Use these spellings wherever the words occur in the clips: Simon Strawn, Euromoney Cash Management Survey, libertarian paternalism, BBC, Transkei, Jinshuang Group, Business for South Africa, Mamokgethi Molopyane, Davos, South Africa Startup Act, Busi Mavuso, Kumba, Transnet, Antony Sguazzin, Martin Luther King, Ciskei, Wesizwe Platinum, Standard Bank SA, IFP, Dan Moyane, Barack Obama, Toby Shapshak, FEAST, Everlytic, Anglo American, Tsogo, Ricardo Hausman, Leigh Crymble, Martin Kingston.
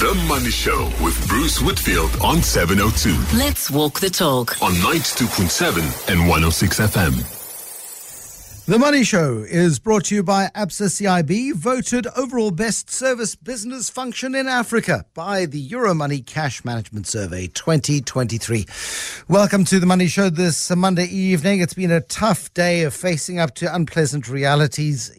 The Money Show with Bruce Whitfield on 702. Let's walk the talk. On 92.7 and 106 FM. The Money Show is brought to you by ABSA CIB, voted overall best service business function in Africa by the Euromoney Cash Management Survey 2023. Welcome to The Money Show this Monday evening. It's been a tough day of facing up to unpleasant realities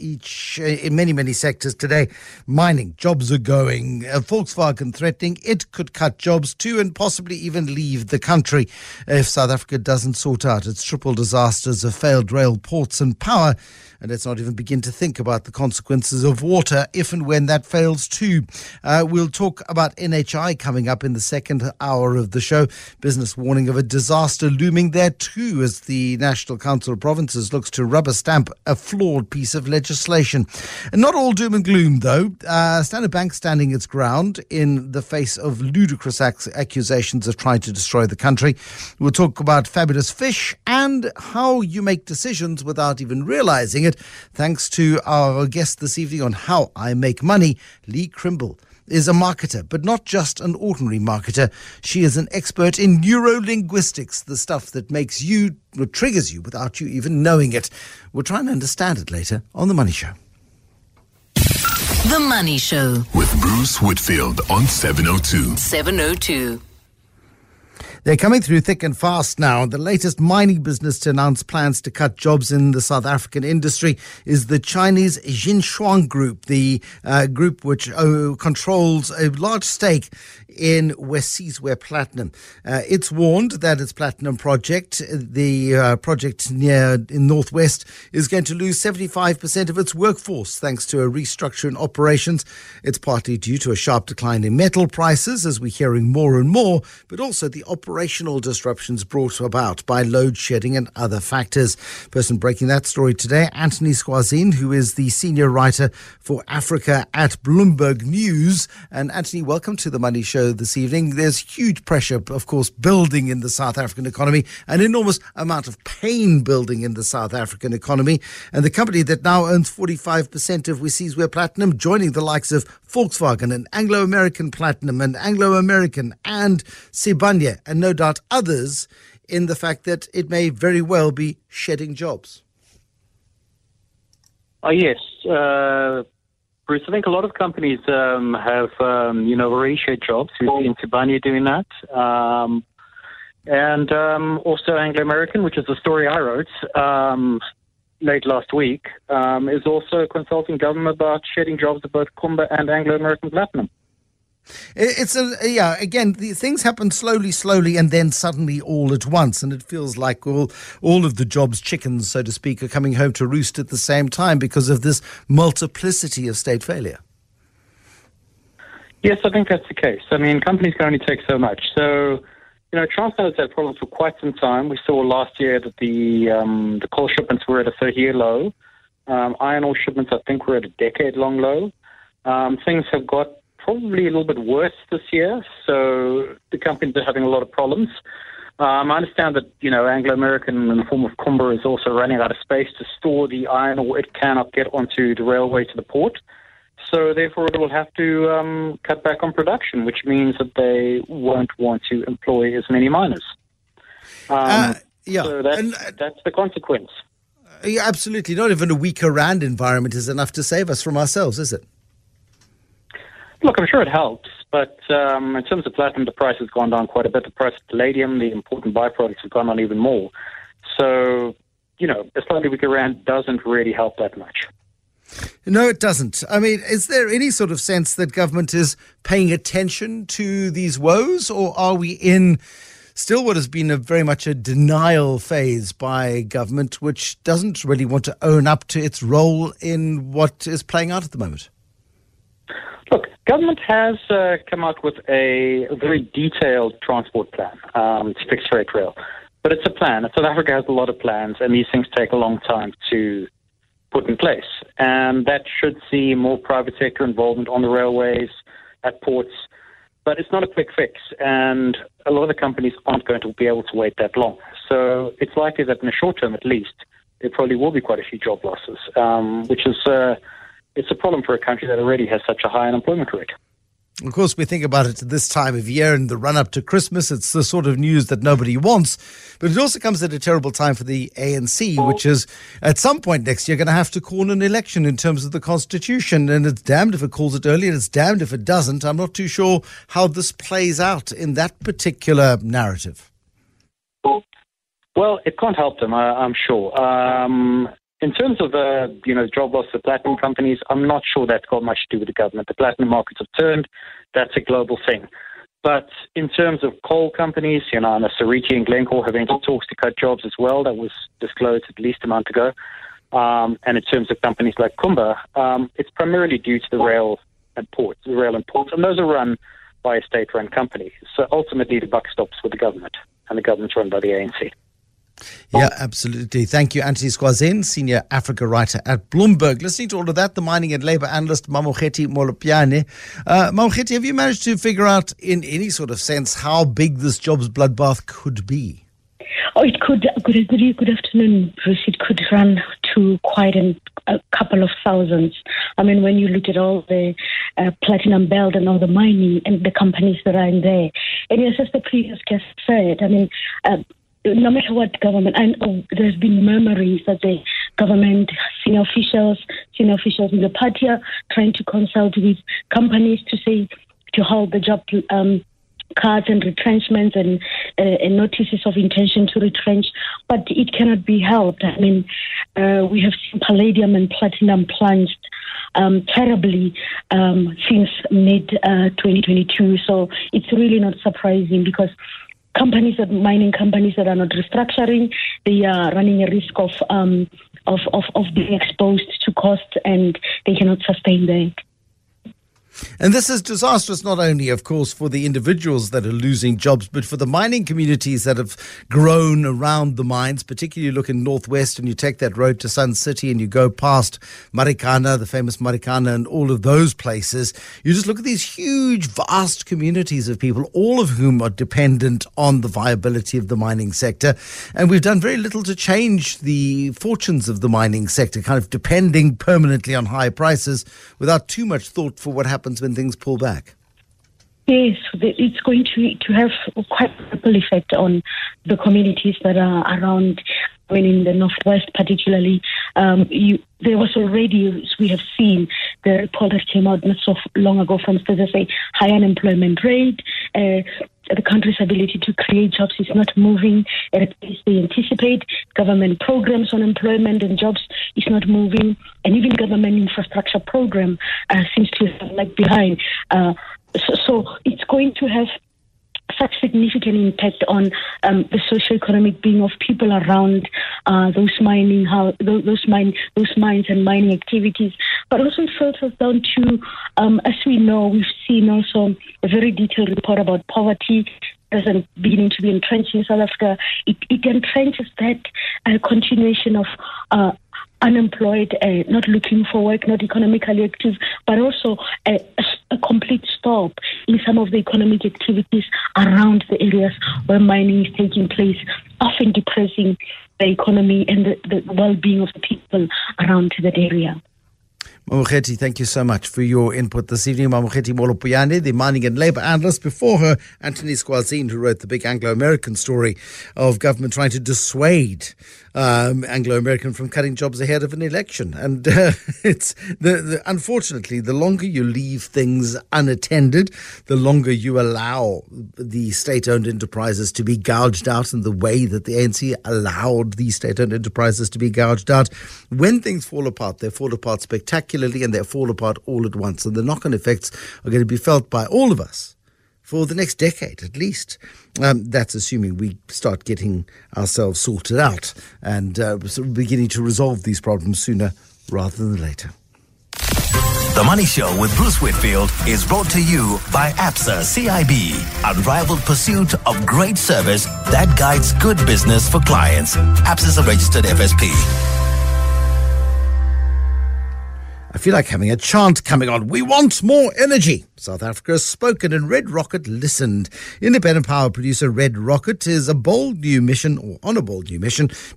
in many sectors today. Mining, jobs are going. Volkswagen threatening it could cut jobs too and possibly even leave the country if South Africa doesn't sort out its triple disasters of failed rail, ports and power. And let's not even begin to think about the consequences of water if and when that fails too. We'll talk about NHI coming up in the second hour of the show. Business warning of a disaster looming there too as the National Council of Provinces looks to rubber stamp a flawed piece of legislation. And not all doom and gloom though. Standard Bank standing its ground in the face of ludicrous accusations of trying to destroy the country. We'll talk about fabulous fish and how you make decisions without even realizing it, thanks to our guest this evening on How I Make Money. Leigh Crymble is a marketer, but not just an ordinary marketer. She is an expert in neurolinguistics, the stuff that makes you, or triggers you without you even knowing it. We'll try and understand it later on The Money Show. The Money Show with Bruce Whitfield on 702. 702. They're coming through thick and fast now. The latest mining business to announce plans to cut jobs in the South African industry is the Chinese Jinshuang Group, the group which controls a large stake in Wesizwe Platinum. It's warned that its platinum project, the project near in Northwest, is going to lose 75% of its workforce thanks to a restructure in operations. It's partly due to a sharp decline in metal prices, as we're hearing more and more, but also the operational disruptions brought about by load shedding and other factors. Person breaking that story today, Antony Sguazzin, who is the senior writer for Africa at Bloomberg News. And Antony, welcome to The Money Show this evening. There's huge pressure, of course, building in the South African economy, an enormous amount of pain building in the South African economy. And the company that now owns 45% of Wesizwe Platinum, joining the likes of Volkswagen and Anglo American Platinum and Anglo American and Sibanye, and no doubt others, in the fact that it may very well be shedding jobs. Yes, Bruce, I think a lot of companies have, already shed jobs. We've seen Sibanye doing that. And also Anglo American, which is the story I wrote late last week, is also consulting government about shedding jobs at both Kumba and Anglo American Platinum. It's again, the things happen slowly, and then suddenly all at once. And it feels like all of the job's chickens, so to speak, are coming home to roost at the same time because of this multiplicity of state failure. Yes, I think that's the case. I mean, companies can only take so much. So, Transnet has had problems for quite some time. We saw last year that the coal shipments were at a 30-year low. Iron ore shipments, I think, were at a decade-long low. Things have got probably a little bit worse this year, so the companies are having a lot of problems. I understand that, Anglo American in the form of Kumba is also running out of space to store the iron ore it cannot get onto the railway to the port. So therefore it will have to cut back on production, which means that they won't want to employ as many miners. So that's the consequence. Yeah, absolutely. Not even a weaker rand environment is enough to save us from ourselves, is it? Look, I'm sure it helps, but in terms of platinum, the price has gone down quite a bit. The price of palladium, the important byproducts, have gone down even more. So, a slightly weaker rand doesn't really help that much. No, it doesn't. I mean, is there any sort of sense that government is paying attention to these woes, or are we in still what has been very much a denial phase by government, which doesn't really want to own up to its role in what is playing out at the moment? Look, government has come out with a very detailed transport plan. It's fixed rate rail. But it's a plan. South Africa has a lot of plans, and these things take a long time to put in place. And that should see more private sector involvement on the railways, at ports. But it's not a quick fix, and a lot of the companies aren't going to be able to wait that long. So it's likely that in the short term, at least, there probably will be quite a few job losses, which is... It's a problem for a country that already has such a high unemployment rate. Of course, we think about it this time of year and the run-up to Christmas. It's the sort of news that nobody wants. But it also comes at a terrible time for the ANC, which is at some point next year going to have to call an election in terms of the Constitution. And it's damned if it calls it early and it's damned if it doesn't. I'm not too sure how this plays out in that particular narrative. Well, it can't help them, I'm sure. In terms of the job loss for platinum companies, I'm not sure that's got much to do with the government. The platinum markets have turned. That's a global thing. But in terms of coal companies, and Seriti and Glencore have entered talks to cut jobs as well. That was disclosed at least a month ago. And in terms of companies like Kumba, it's primarily due to the rail and ports, and those are run by a state-run company. So ultimately, the buck stops with the government, and the government's run by the ANC. Yeah, absolutely. Thank you, Antony Sguazzin, senior Africa writer at Bloomberg. Listening to all of that, the mining and labour analyst Mamokgethi Molopyane. Mamokgethi, have you managed to figure out in any sort of sense how big this jobs bloodbath could be? Oh, it could. Good afternoon, Bruce. It could run to quite a couple of thousands. I mean, when you look at all the platinum belt and all the mining and the companies that are in there, and yes, as the previous guest said, I mean, no matter what government, and there's been murmurings that the government, senior officials in the party are trying to consult with companies to hold the job cards and retrenchments and notices of intention to retrench, but it cannot be helped. I mean, we have seen palladium and platinum plunged terribly since mid-2022, so it's really not surprising because mining companies that are not restructuring, they are running a risk of being exposed to costs, and they cannot sustain that. And this is disastrous, not only, of course, for the individuals that are losing jobs, but for the mining communities that have grown around the mines. Particularly, you look in Northwest and you take that road to Sun City and you go past Marikana, the famous Marikana, and all of those places. You just look at these huge, vast communities of people, all of whom are dependent on the viability of the mining sector. And we've done very little to change the fortunes of the mining sector, kind of depending permanently on high prices without too much thought for what happens when things pull back. Yes, it's going to have quite a ripple effect on the communities that are around. I mean, in the Northwest particularly, there was already, we have seen, the report that came out not so long ago from ZEDA, high unemployment rate, the country's ability to create jobs is not moving at a pace they anticipate. Government programs on employment and jobs is not moving. And even government infrastructure program seems to have lagged behind. So it's going to have such significant impact on the socioeconomic being of people around those mines and mining activities. But also it filters down to, as we know, we've seen also a very detailed report about poverty that's beginning to be entrenched in South Africa. It entrenches that continuation of unemployed, not looking for work, not economically active, but also a complete stop in some of the economic activities around the areas where mining is taking place, often depressing the economy and the well-being of the people around that area. Mamokgethi, thank you so much for your input this evening. Mamokgethi Molopyane, the mining and labour analyst. Before her, Antony Sguazzin, who wrote the big Anglo American story of government trying to dissuade Anglo American from cutting jobs ahead of an election. And it's unfortunately, the longer you leave things unattended, the longer you allow the state-owned enterprises to be gouged out in the way that the ANC allowed the state-owned enterprises to be gouged out. When things fall apart, they fall apart spectacularly, and they fall apart all at once. And the knock-on effects are going to be felt by all of us for the next decade at least. That's assuming we start getting ourselves sorted out and beginning to resolve these problems sooner rather than later. The Money Show with Bruce Whitfield is brought to you by ABSA CIB, unrivaled pursuit of great service that guides good business for clients. ABSA's a registered FSP. I feel like having a chant coming on. We want more energy. South Africa has spoken and Red Rocket listened. Independent power producer Red Rocket is on a bold new mission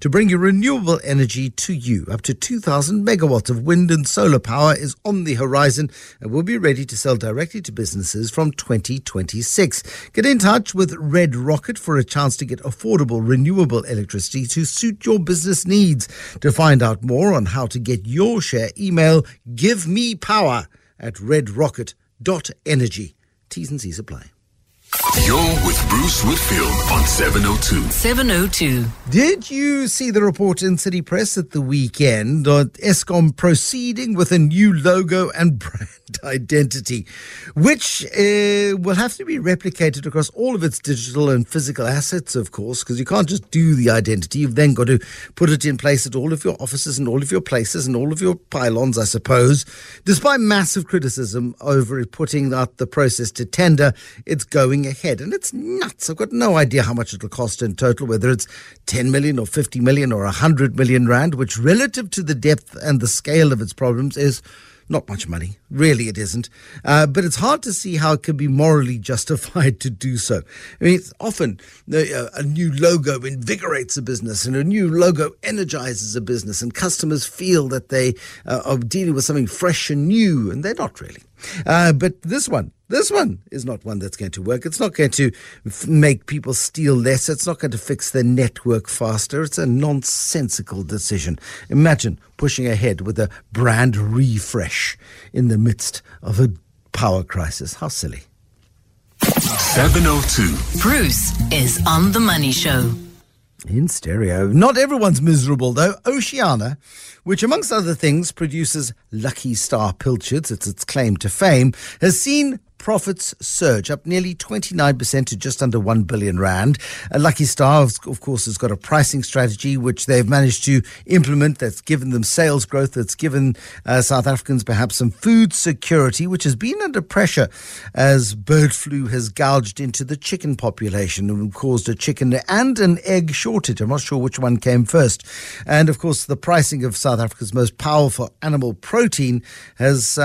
to bring you renewable energy to you. Up to 2,000 megawatts of wind and solar power is on the horizon and will be ready to sell directly to businesses from 2026. Get in touch with Red Rocket for a chance to get affordable renewable electricity to suit your business needs. To find out more on how to get your share, email givemepower@redrocket.com. .energy. T's and C's apply. You're with Bruce Whitfield on 702. 702. Did you see the report in City Press at the weekend on Eskom proceeding with a new logo and brand identity, which will have to be replicated across all of its digital and physical assets, of course, because you can't just do the identity. You've then got to put it in place at all of your offices and all of your places and all of your pylons, I suppose. Despite massive criticism over it putting out the process to tender, it's going ahead. And it's nuts. I've got no idea how much it'll cost in total, whether it's 10 million or 50 million or 100 million rand, which relative to the depth and the scale of its problems is not much money. Really, it isn't. But it's hard to see how it can be morally justified to do so. I mean, it's often a new logo invigorates a business and a new logo energizes a business, and customers feel that they are dealing with something fresh and new, and they're not really. But this one is not one that's going to work. It's not going to make people steal less. It's not going to fix their network faster. It's a nonsensical decision. Imagine pushing ahead with a brand refresh in the midst of a power crisis. How silly. 702. Bruce is on The Money Show. In stereo. Not everyone's miserable, though. Oceana, which amongst other things produces Lucky Star Pilchards, it's its claim to fame, has seen profits surge up nearly 29% to just under 1 billion rand. Lucky Star, of course, has got a pricing strategy which they've managed to implement that's given them sales growth, that's given South Africans perhaps some food security, which has been under pressure as bird flu has gouged into the chicken population and caused a chicken and an egg shortage. I'm not sure which one came first. And, of course, the pricing of South Africa's most powerful animal protein has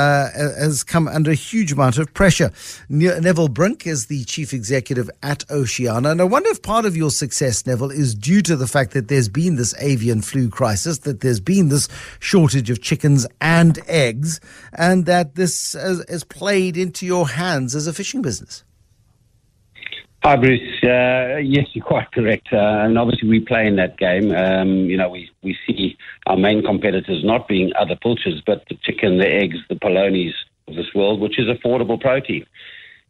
come under a huge amount of pressure. Neville Brink is the chief executive at Oceana. And I wonder if part of your success, Neville, is due to the fact that there's been this avian flu crisis, that there's been this shortage of chickens and eggs, and that this has played into your hands as a fishing business. Hi, Bruce. Yes, you're quite correct. And obviously we play in that game. We see our main competitors not being other pilchards, but the chicken, the eggs, the polonies of this world, which is affordable protein.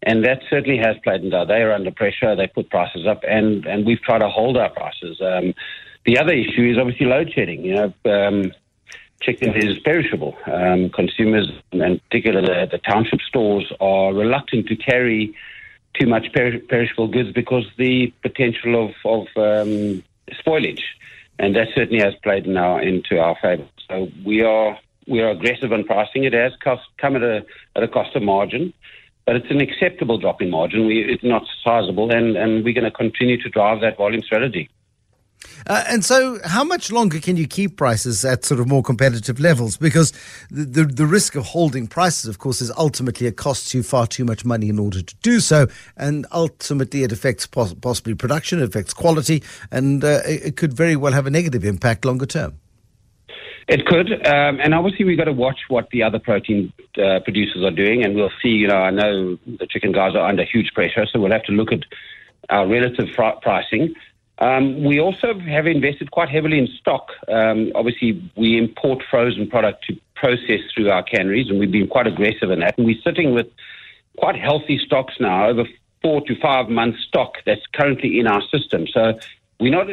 And that certainly has played into it. They are under pressure. They put prices up, and we've tried to hold our prices. The other issue is obviously load shedding. Chicken is perishable. Consumers, and particularly the township stores, are reluctant to carry too much perishable goods because the potential of spoilage, and that certainly has played into our favour. So we are aggressive in pricing. It has come at a cost of margin, but it's an acceptable drop in margin. It's not sizable, and we're going to continue to drive that volume strategy. And so how much longer can you keep prices at sort of more competitive levels? Because the risk of holding prices, of course, is ultimately it costs you far too much money in order to do so, and ultimately it affects possibly production, it affects quality, and it could very well have a negative impact longer term. It could, and obviously we've got to watch what the other protein producers are doing, and we'll see, I know the chicken guys are under huge pressure, so we'll have to look at our relative pricing. We also have invested quite heavily in stock. Obviously, we import frozen product to process through our canneries, and we've been quite aggressive in that, and we're sitting with quite healthy stocks now, over 4 to 5 months stock that's currently in our system. So we're not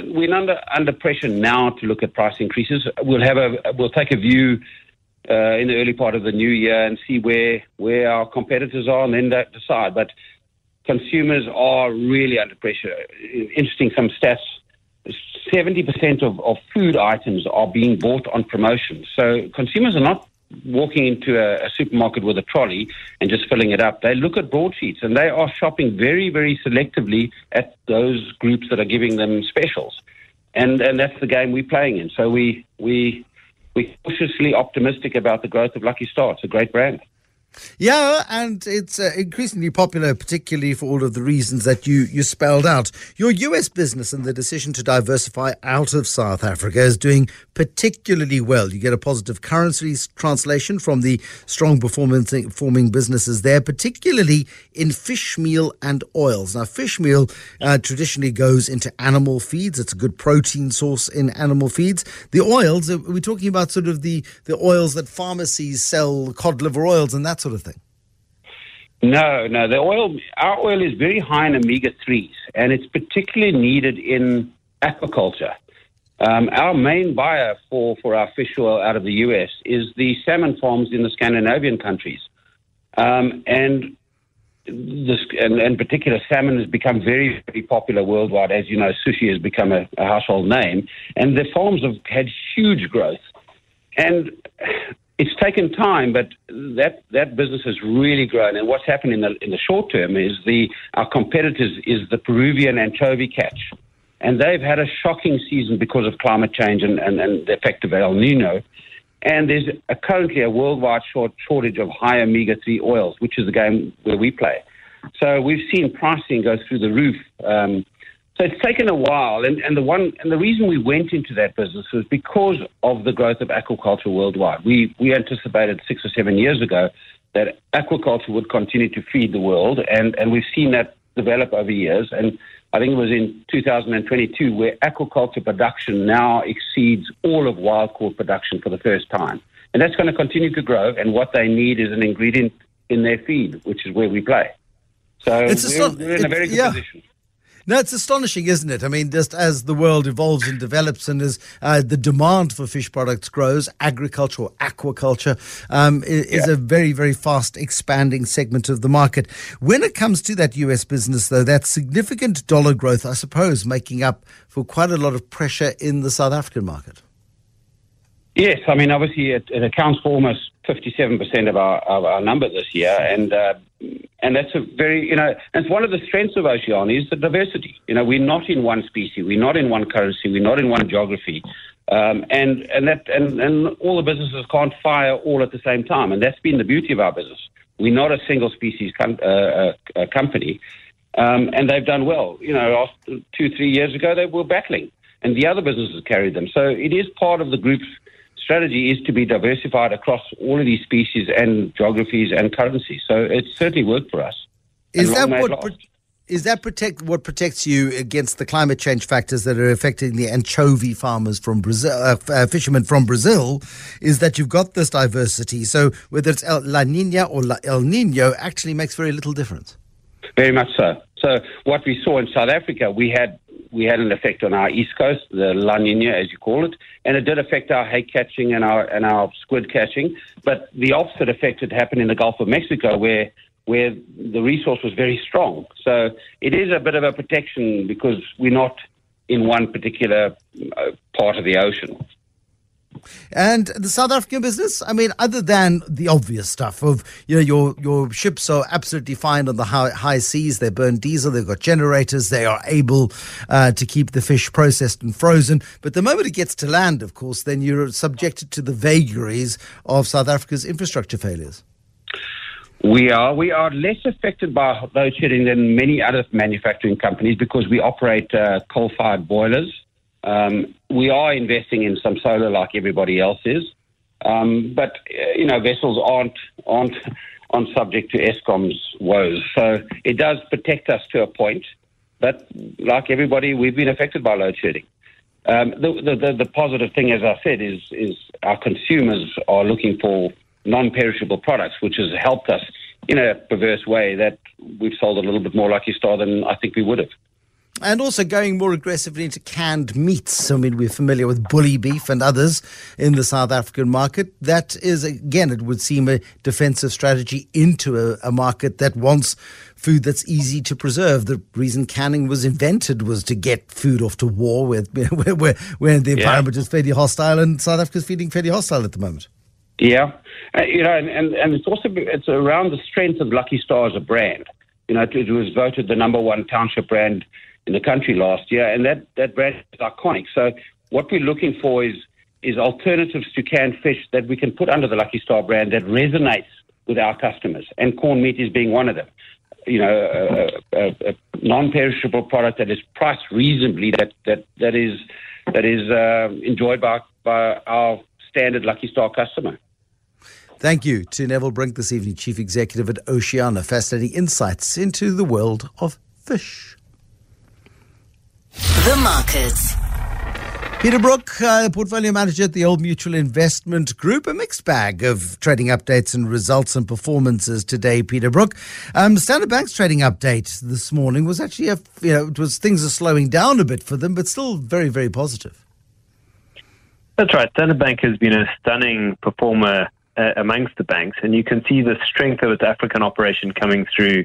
under pressure now to look at price increases. We'll take a view in the early part of the new year and see where our competitors are, and then decide. But consumers are really under pressure. Interesting, some stats: 70% of food items are being bought on promotion. So consumers are not walking into a supermarket with a trolley and just filling it up. They look at broadsheets, and they are shopping very, very selectively at those groups that are giving them specials. And that's the game we're playing in. So we're cautiously optimistic about the growth of Lucky Star. It's a great brand. Yeah, and it's increasingly popular, particularly for all of the reasons that you spelled out. Your US business and the decision to diversify out of South Africa is doing particularly well. You get a positive currency translation from the strong performing businesses there, particularly in fish meal and oils. Now, fish meal traditionally goes into animal feeds. It's a good protein source in animal feeds. The oils, we're talking about sort of the oils that pharmacies sell, cod liver oils and that sort of thing. No, our oil is very high in omega-3s, and it's particularly needed in aquaculture. Our main buyer for our fish oil out of the US is the salmon farms in the Scandinavian countries. And in particular, salmon has become very, very popular worldwide. As you know, sushi has become a household name, and the farms have had huge growth. And it's taken time, but that business has really grown. And what's happened in the short term is our competitors is the Peruvian anchovy catch. And they've had a shocking season because of climate change and the effect of El Nino. And there's currently a worldwide shortage of high omega-3 oils, which is the game where we play. So we've seen pricing go through the roof. So it's taken a while. And the reason we went into that business was because of the growth of aquaculture worldwide. We anticipated 6 or 7 years ago that aquaculture would continue to feed the world. And we've seen that develop over years. And I think it was in 2022 where aquaculture production now exceeds all of wild caught production for the first time. And that's going to continue to grow. And what they need is an ingredient in their feed, which is where we play. So we're in a very good position. No, it's astonishing, isn't it? I mean, just as the world evolves and develops and as the demand for fish products grows, agriculture or aquaculture is a very, very fast expanding segment of the market. When it comes to that US business, though, that significant dollar growth, I suppose, making up for quite a lot of pressure in the South African market. Yes, I mean, obviously it accounts for almost 57% of our number this year, and that's a very, it's one of the strengths of Oceana is the diversity. We're not in one species, we're not in one currency, we're not in one geography, and all the businesses can't fire all at the same time, and that's been the beauty of our business. We're not a single species company, and they've done well. 2-3 years ago they were battling, and the other businesses carried them. So it is part of the group's strategy is to be diversified across all of these species and geographies and currencies. So it's certainly worked for us. Is that what protects you against the climate change factors that are affecting the anchovy farmers from Brazil, fishermen from Brazil, is that you've got this diversity. So whether it's La Nina or El Nino actually makes very little difference. Very much so. So what we saw in South Africa, we had an effect on our east coast, the La Nina, as you call it, and it did affect our hake catching and our squid catching. But the opposite effect had happened in the Gulf of Mexico, where the resource was very strong. So it is a bit of a protection because we're not in one particular part of the ocean. And the South African business, I mean, other than the obvious stuff of, your ships are absolutely fine on the high seas, they burn diesel, they've got generators, they are able to keep the fish processed and frozen. But the moment it gets to land, of course, then you're subjected to the vagaries of South Africa's infrastructure failures. We are less affected by load shedding than many other manufacturing companies because we operate coal-fired boilers. We are investing in some solar like everybody else is, but vessels aren't subject to Eskom's woes. So it does protect us to a point, but like everybody, we've been affected by load shedding. The positive thing, as I said, is our consumers are looking for non-perishable products, which has helped us in a perverse way that we've sold a little bit more Lucky Star than I think we would have. And also going more aggressively into canned meats. I mean, we're familiar with bully beef and others in the South African market. That is, again, it would seem a defensive strategy into a market that wants food that's easy to preserve. The reason canning was invented was to get food off to war where the environment is fairly hostile, and South Africa's feeling fairly hostile at the moment. Yeah. And it's also around the strength of Lucky Star as a brand. It was voted the number one township brand in the country last year, and that brand is iconic. So what we're looking for is alternatives to canned fish that we can put under the Lucky Star brand that resonates with our customers, and corned meat is being one of them. You know, a non-perishable product that is priced reasonably, that is enjoyed by our standard Lucky Star customer. Thank you to Neville Brink this evening, Chief Executive at Oceana. Fascinating insights into the world of fish. The markets. Peter Brook, Portfolio Manager at the Old Mutual Investment Group. A mixed bag of trading updates and results and performances today, Peter Brook. Standard Bank's trading update this morning was actually, things are slowing down a bit for them, but still very, very positive. That's right. Standard Bank has been a stunning performer amongst the banks, and you can see the strength of its African operation coming through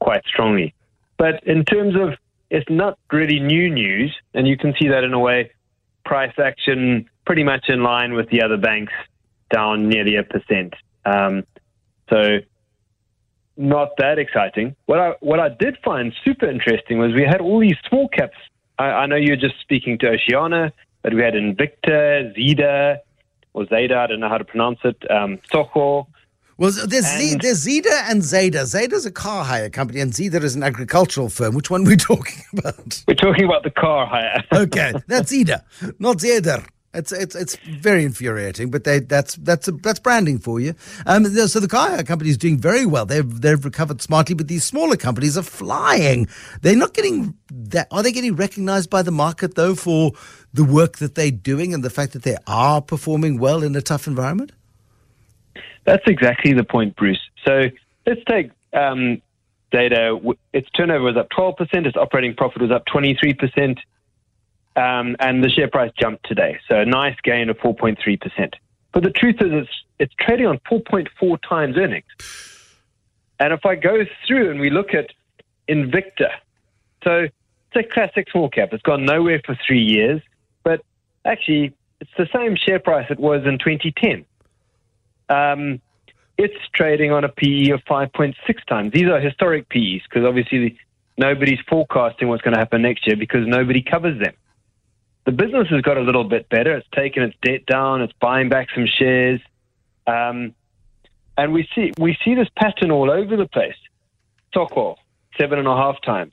quite strongly. But in terms of, it's not really new news, and you can see that in a way, price action pretty much in line with the other banks, down nearly 1%. So not that exciting. What I did find super interesting was we had all these small caps. I know you're just speaking to Oceana, but we had Invicta, ZEDA, I don't know how to pronounce it, Tsogo. Well, there's ZEDA and ZEDA. ZEDA's a car hire company and ZEDA is an agricultural firm. Which one are we talking about? We're talking about the car hire. Okay, that's ZEDA, not ZEDA. It's very infuriating, but that's branding for you. So the car hire company is doing very well. They've recovered smartly, but these smaller companies are flying. They're not getting that. Are they getting recognised by the market though for the work that they're doing and the fact that they are performing well in a tough environment? That's exactly the point, Bruce. So let's take data. Its turnover was up 12%. Its operating profit was up 23%. And the share price jumped today. So a nice gain of 4.3%. But the truth is it's trading on 4.4 times earnings. And if I go through and we look at Invicta, so it's a classic small cap. It's gone nowhere for 3 years. But actually, it's the same share price it was in 2010. It's trading on a PE of 5.6 times. These are historic PEs because obviously nobody's forecasting what's going to happen next year because nobody covers them. The business has got a little bit better. It's taken its debt down. It's buying back some shares. And we see this pattern all over the place. Tsogo, 7.5 times.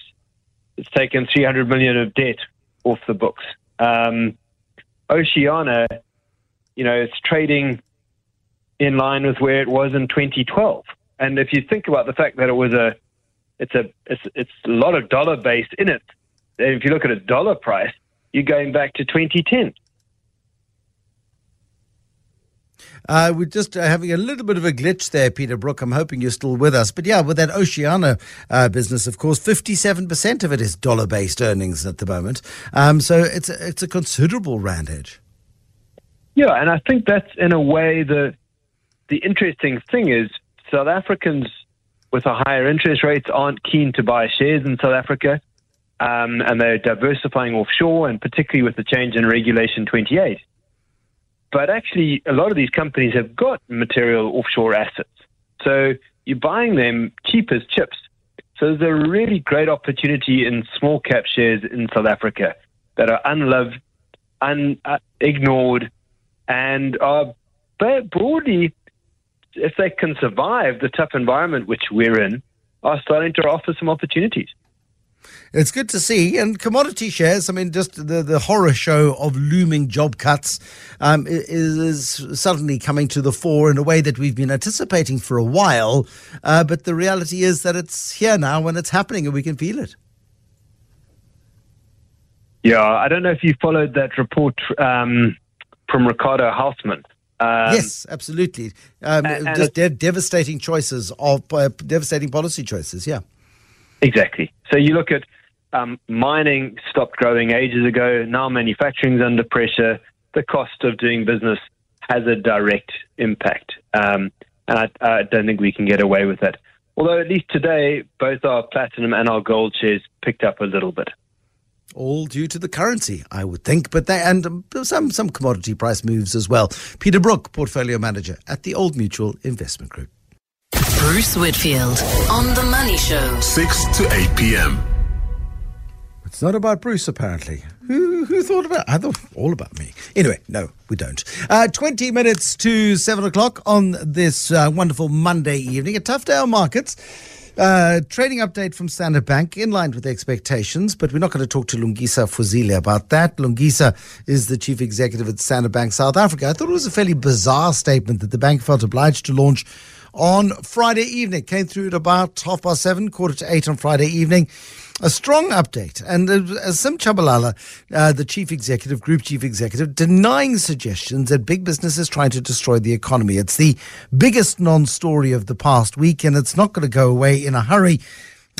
It's taken 300 million of debt off the books. Oceana, it's trading in line with where it was in 2012, and if you think about the fact that it's a lot of dollar based in it, and if you look at a dollar price, you're going back to 2010. We're just having a little bit of a glitch there, Peter Brook. I'm hoping you're still with us, but yeah, with that Oceana business, of course, 57% of it is dollar based earnings at the moment, so it's a considerable rand hedge. Yeah, and I think that's in a way the interesting thing is South Africans with the higher interest rates aren't keen to buy shares in South Africa, and they're diversifying offshore, and particularly with the change in Regulation 28. But actually, a lot of these companies have got material offshore assets. So you're buying them cheap as chips. So there's a really great opportunity in small cap shares in South Africa that are unloved, ignored, and are broadly, if they can survive the tough environment which we're in, are starting to offer some opportunities. It's good to see. And commodity shares, I mean, just the horror show of looming job cuts is suddenly coming to the fore in a way that we've been anticipating for a while. But the reality is that it's here now and it's happening and we can feel it. Yeah, I don't know if you followed that report from Ricardo Hausman. Yes, absolutely. Devastating choices of devastating policy choices. Yeah, exactly. So you look at mining stopped growing ages ago. Now manufacturing's under pressure. The cost of doing business has a direct impact, and I don't think we can get away with that. Although at least today, both our platinum and our gold shares picked up a little bit. All due to the currency, I would think, but some commodity price moves as well. Peter Brook, Portfolio Manager at the Old Mutual Investment Group. Bruce Whitfield on The Money Show, 6 to 8 p.m. It's not about Bruce, apparently. Who thought about it? I thought all about me. Anyway, no, we don't. 20 minutes to 7 o'clock on this wonderful Monday evening. A tough day on markets. Trading update from Standard Bank in line with expectations, but we're not going to talk to Lungisa Fuzile about that. Lungisa is the chief executive at Standard Bank South Africa. I thought it was a fairly bizarre statement that the bank felt obliged to launch on Friday evening. Came through at about 7:30, 7:45 on Friday evening. A strong update. And Sim Tshabalala, the group chief executive, denying suggestions that big business is trying to destroy the economy. It's the biggest non-story of the past week, and it's not going to go away in a hurry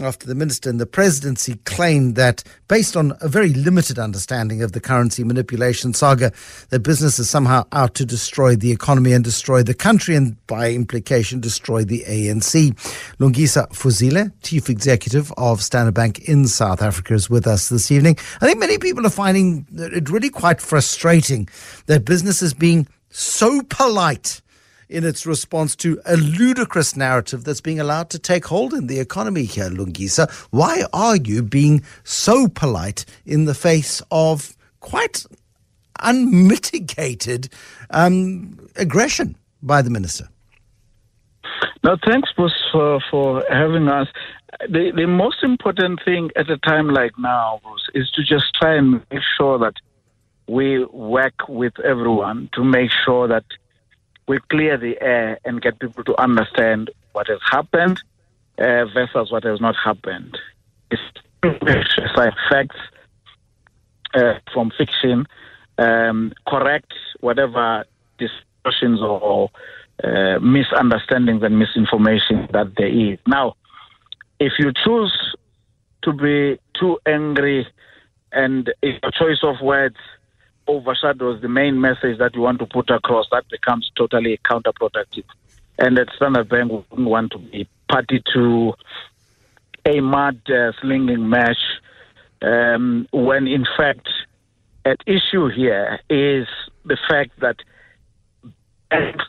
after the minister and the presidency claimed that, based on a very limited understanding of the currency manipulation saga, that business is somehow out to destroy the economy and destroy the country and, by implication, destroy the ANC. Lungisa Fuzile, chief executive of Standard Bank in South Africa, is with us this evening. I think many people are finding it really quite frustrating that business is being so polite in its response to a ludicrous narrative that's being allowed to take hold in the economy here, Lungisa. Why are you being so polite in the face of quite unmitigated aggression by the minister? Now, thanks, Bruce, for having us. The most important thing at a time like now, Bruce, is to just try and make sure that we work with everyone to make sure that we clear the air and get people to understand what has happened versus what has not happened. It's facts from fiction, correct whatever distortions or misunderstandings and misinformation that there is. Now, if you choose to be too angry and if your choice of words overshadows the main message that you want to put across, that becomes totally counterproductive. And at Standard Bank, we wouldn't want to be party to a mud slinging match when, in fact, at issue here is the fact that banks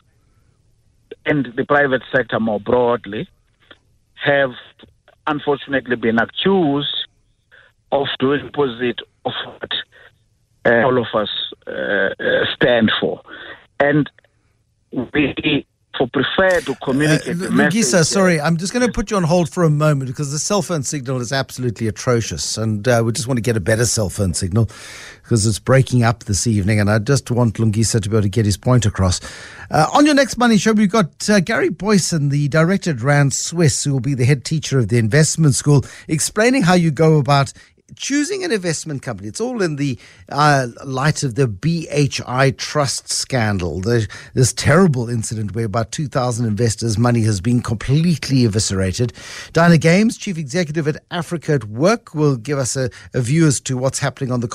and the private sector more broadly have unfortunately been accused of doing the opposite of what all of us stand for. And we prefer to communicate the message. Lungisa, sorry, I'm just going to put you on hold for a moment because the cell phone signal is absolutely atrocious, and we just want to get a better cell phone signal because it's breaking up this evening, and I just want Lungisa to be able to get his point across. On your next Money Show, we've got Gary Boyson, the director at Rand Swiss, who will be the head teacher of the investment school, explaining how you go about choosing an investment company. It's all in the light of the BHI trust scandal. There's this terrible incident where about 2,000 investors' money has been completely eviscerated. Dinah Games, chief executive at Africa at Work, will give us a view as to what's happening on the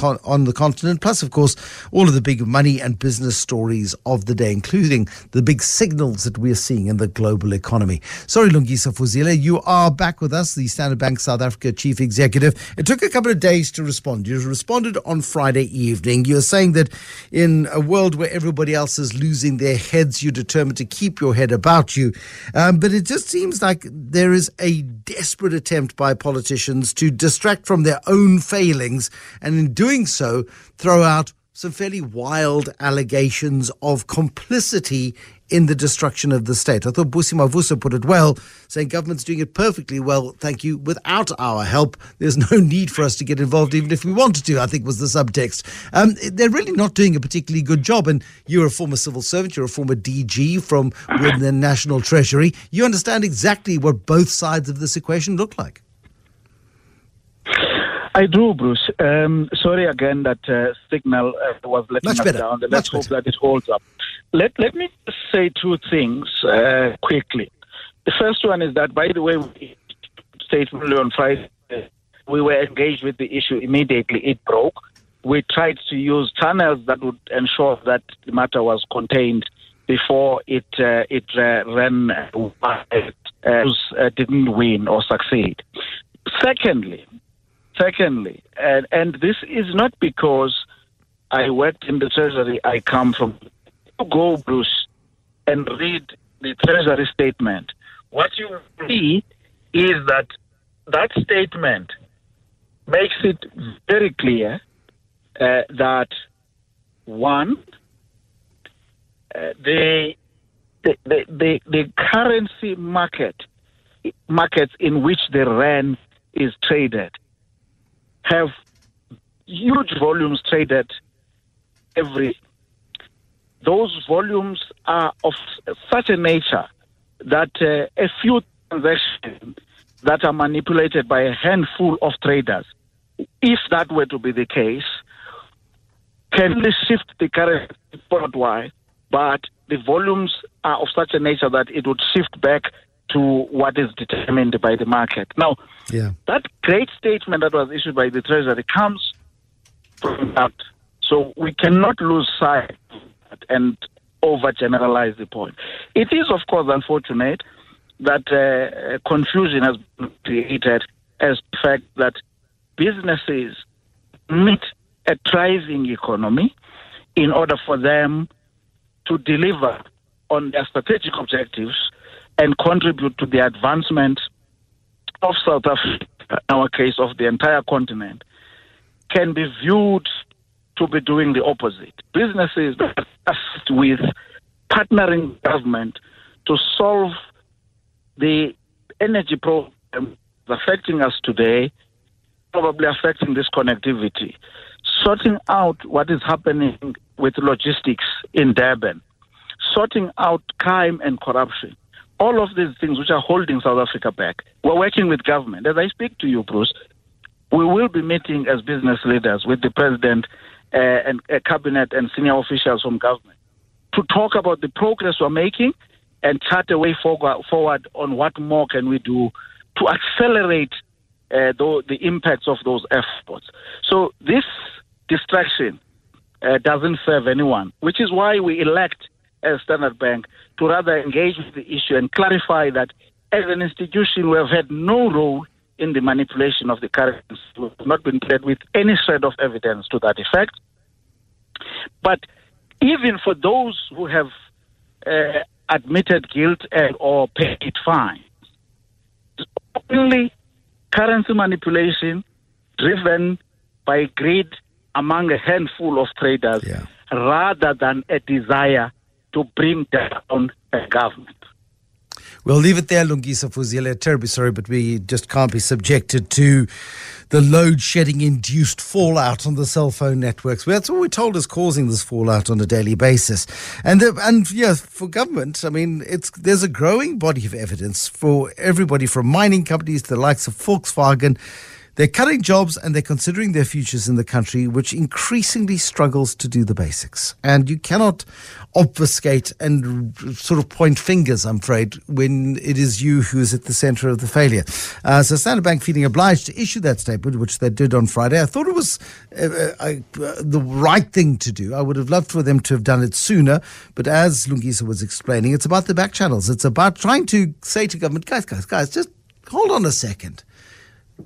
continent, plus, of course, all of the big money and business stories of the day, including the big signals that we're seeing in the global economy. Sorry, Lungisa Fuzile, you are back with us, the Standard Bank South Africa chief executive. It took a couple of days to respond. You responded on Friday evening. You're saying that in a world where everybody else is losing their heads, you're determined to keep your head about you. But it just seems like there is a desperate attempt by politicians to distract from their own failings, and in doing so, throw out some fairly wild allegations of complicity in the destruction of the state. I thought Busi Mavuso put it well, saying government's doing it perfectly well, thank you, without our help. There's no need for us to get involved, even if we wanted to, I think was the subtext. They're really not doing a particularly good job, and you're a former civil servant, you're a former DG from within the National Treasury. You understand exactly what both sides of this equation look like. I do, Bruce. Sorry again that signal was letting us down. Let's hope that it holds up. Let me say two things quickly. The first one is that, by the way, we stated on Friday, we were engaged with the issue immediately. It broke. We tried to use channels that would ensure that the matter was contained before it ran wide, didn't win or succeed. Secondly, and this is not because I worked in the Treasury, I come from. Go, Bruce, and read the Treasury statement. What you see is that statement makes it very clear that one, the currency markets in which the rand is traded have huge volumes traded every. Those volumes are of such a nature that a few transactions that are manipulated by a handful of traders, if that were to be the case, can only shift the currency worldwide, but the volumes are of such a nature that it would shift back to what is determined by the market. Now, that great statement that was issued by the Treasury comes from that. So we cannot lose sight and overgeneralize the point. It is, of course, unfortunate that confusion has been created as the fact that businesses need a thriving economy in order for them to deliver on their strategic objectives and contribute to the advancement of South Africa, in our case, of the entire continent, can be viewed to be doing the opposite. Businesses that are tasked with partnering with government to solve the energy problem affecting us today, probably affecting this connectivity, sorting out what is happening with logistics in Durban, sorting out crime and corruption, all of these things which are holding South Africa back. We're working with government. As I speak to you, Bruce, we will be meeting as business leaders with the president and cabinet and senior officials from government to talk about the progress we're making and chart a way forward on what more can we do to accelerate the impacts of those efforts. So this distraction doesn't serve anyone, which is why we elect as Standard Bank to rather engage with the issue and clarify that as an institution we have had no role in the manipulation of the currency. We have not been played with any shred of evidence to that effect. But even for those who have admitted guilt and or paid fines, only currency manipulation driven by greed among a handful of traders rather than a desire to bring down a government. We'll leave it there, Lungisa Fuzile. Terribly sorry, but we just can't be subjected to the load-shedding-induced fallout on the cell phone networks. That's what we're told is causing this fallout on a daily basis. And for government, I mean, there's a growing body of evidence for everybody from mining companies to the likes of Volkswagen. They're cutting jobs and they're considering their futures in the country, which increasingly struggles to do the basics. And you cannot obfuscate and sort of point fingers, I'm afraid, when it is you who is at the centre of the failure. So Standard Bank feeling obliged to issue that statement, which they did on Friday. I thought it was the right thing to do. I would have loved for them to have done it sooner. But as Lungisa was explaining, it's about the back channels. It's about trying to say to government, guys, just hold on a second.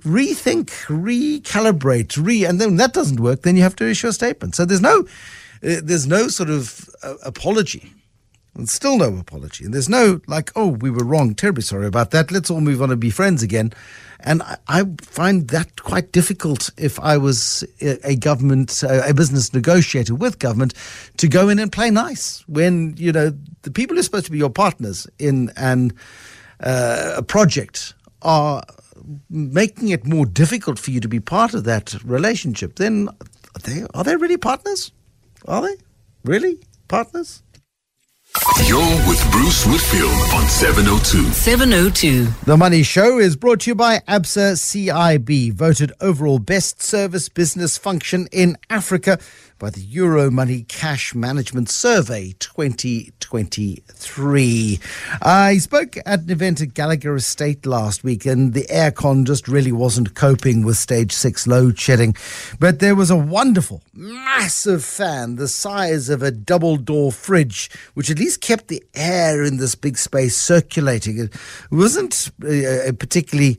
Rethink, recalibrate, and then when that doesn't work, then you have to issue a statement. So there's no sort of apology. There's still no apology. And there's no like, oh, we were wrong, terribly sorry about that, let's all move on and be friends again. And I find that quite difficult if I was a government, a business negotiator with government, to go in and play nice when, you know, the people who are supposed to be your partners in a project are making it more difficult for you to be part of that relationship. Then are they really partners? Are they really partners? You're with Bruce Whitfield on 702. 702. The Money Show is brought to you by ABSA CIB, voted overall best service business function in Africa by the Euromoney Cash Management Survey 2023. I spoke at an event at Gallagher Estate last week, and the aircon just really wasn't coping with stage 6 load shedding. But there was a wonderful, massive fan the size of a double-door fridge, which at least kept the air in this big space circulating. It wasn't particularly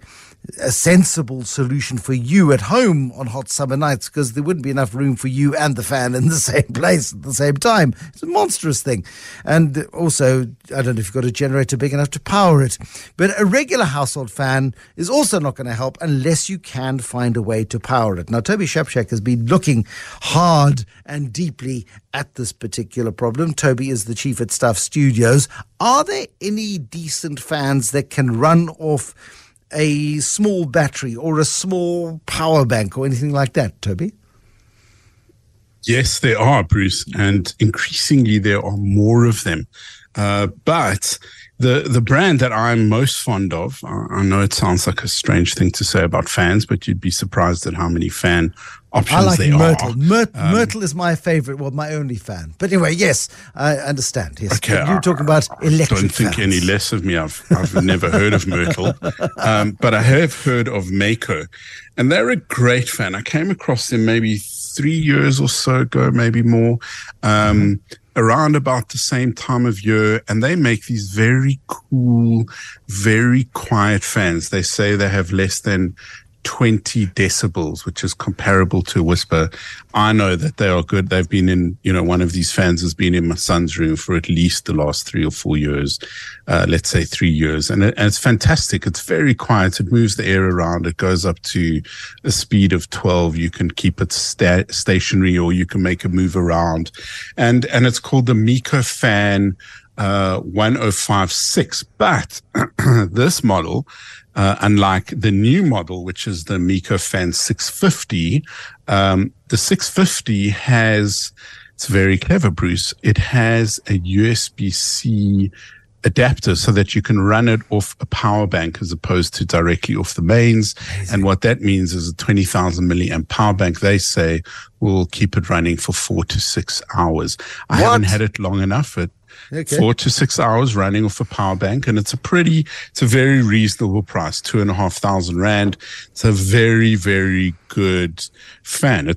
a sensible solution for you at home on hot summer nights, because there wouldn't be enough room for you and the fan in the same place at the same time. It's a monstrous thing. And also, I don't know if you've got a generator big enough to power it. But a regular household fan is also not going to help unless you can find a way to power it. Now, Toby Shapshak has been looking hard and deeply at this particular problem. Toby is the chief at Stuff Studios. Are there any decent fans that can run off a small battery or a small power bank or anything like that, Toby? Yes, there are, Bruce, and increasingly there are more of them. But the brand that I'm most fond of, I know it sounds like a strange thing to say about fans, but you'd be surprised at how many fan options there are. Myrtle is my favorite, well, my only fan. But anyway, yes, I understand. Yes. Okay, you're talking about electric fans. Don't think any less of me. I've never heard of Myrtle, but I have heard of Mako, and they're a great fan. I came across them maybe 3 years or so ago, maybe more. Around about the same time of year, and they make these very cool, very quiet fans. They say they have less than 20 decibels, which is comparable to a whisper. I know that they are good. They've been in, one of these fans has been in my son's room for at least the last 3 or 4 years, let's say 3 years. And it's fantastic. It's very quiet. It moves the air around. It goes up to a speed of 12. You can keep it stationary, or you can make it move around. And it's called the Miko Fan 1056. But this model, unlike the new model, which is the Miko Fan 650, the 650 has, it's very clever, Bruce, it has a USB-C adapter so that you can run it off a power bank as opposed to directly off the mains. Amazing. And what that means is a 20,000 milliamp power bank, they say, will keep it running for 4 to 6 hours. I haven't had it long enough. 4 to 6 hours running off a power bank, and it's a very reasonable price, 2,500 rand. It's a very, very good fan.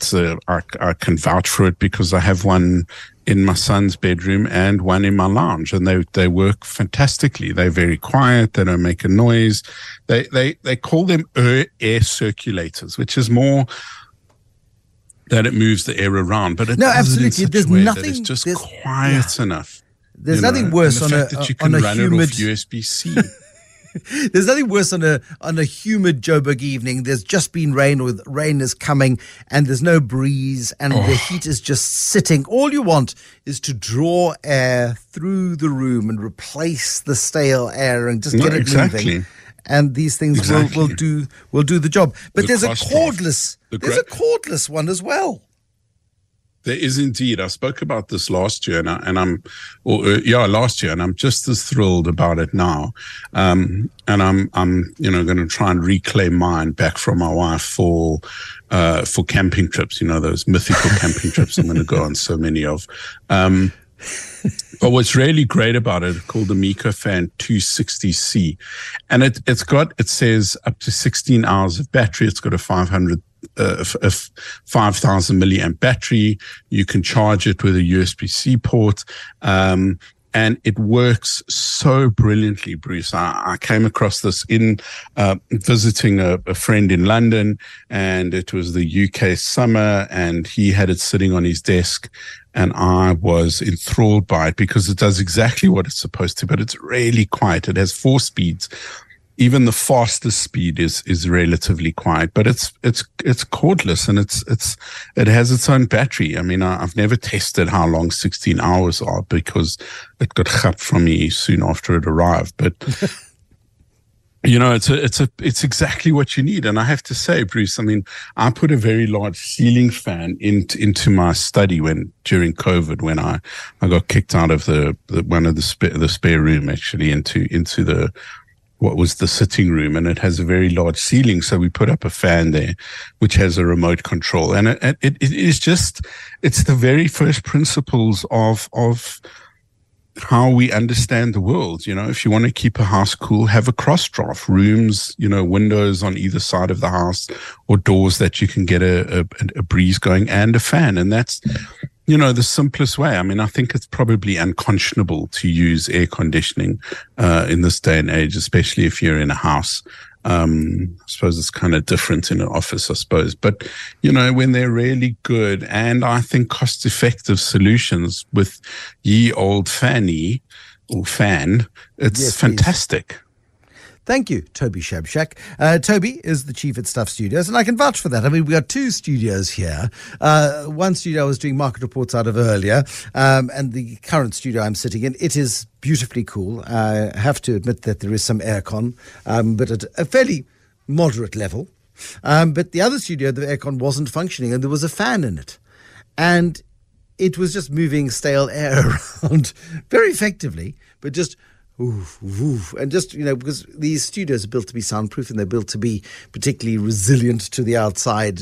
I can vouch for it because I have one in my son's bedroom and one in my lounge, and they work fantastically. They're very quiet. They don't make a noise. They call them air circulators, which is more that it moves the air around, but it absolutely in such a way that it's just quiet enough. There's nothing worse on a humid USB-C. There's nothing worse on a humid Joburg evening. There's just been rain, or rain is coming, and there's no breeze, and the heat is just sitting. All you want is to draw air through the room and replace the stale air and just get it moving. And these things will do the job. But there's a cordless one as well. There is indeed. I spoke about this last year, and I'm just as thrilled about it now. And I'm going to try and reclaim mine back from my wife for camping trips. Those mythical camping trips I'm going to go on so many of. But what's really great about it, it's called the Miko Fan 260C, and it says up to 16 hours of battery. It's got a 5,000 milliamp battery. You can charge it with a USB-C port. And it works so brilliantly, Bruce. I came across this in visiting a friend in London, and it was the UK summer, and he had it sitting on his desk, and I was enthralled by it because it does exactly what it's supposed to, but it's really quiet. It has 4 speeds. Even the fastest speed is relatively quiet, but it's cordless, and it has its own battery. I mean, I've never tested how long 16 hours are because it got chapped from me soon after it arrived. But it's exactly what you need. And I have to say, Bruce, I mean, I put a very large ceiling fan into my study during COVID, when I got kicked out of the spare room, actually, into the what was the sitting room, and it has a very large ceiling. So we put up a fan there, which has a remote control, and it is just, it's the very first principles of how we understand the world. If you want to keep a house cool, have a cross-draft, rooms, windows on either side of the house, or doors that you can get a breeze going, and a fan. And that's, the simplest way. I mean, I think it's probably unconscionable to use air conditioning in this day and age, especially if you're in a house. I suppose it's kind of different in an office, I suppose. But, you know, when they're really good and I think cost-effective solutions with ye old fanny or fan, it's fantastic. Yes. Thank you, Toby Shabshak. Toby is the chief at Stuff Studios, and I can vouch for that. I mean, we got two studios here. One studio I was doing market reports out of earlier, and the current studio I'm sitting in, it is beautifully cool. I have to admit that there is some aircon, but at a fairly moderate level. But the other studio, the aircon wasn't functioning, and there was a fan in it. And it was just moving stale air around very effectively, but just... Oof, oof. And just, you know, because these studios are built to be soundproof and they're built to be particularly resilient to the outside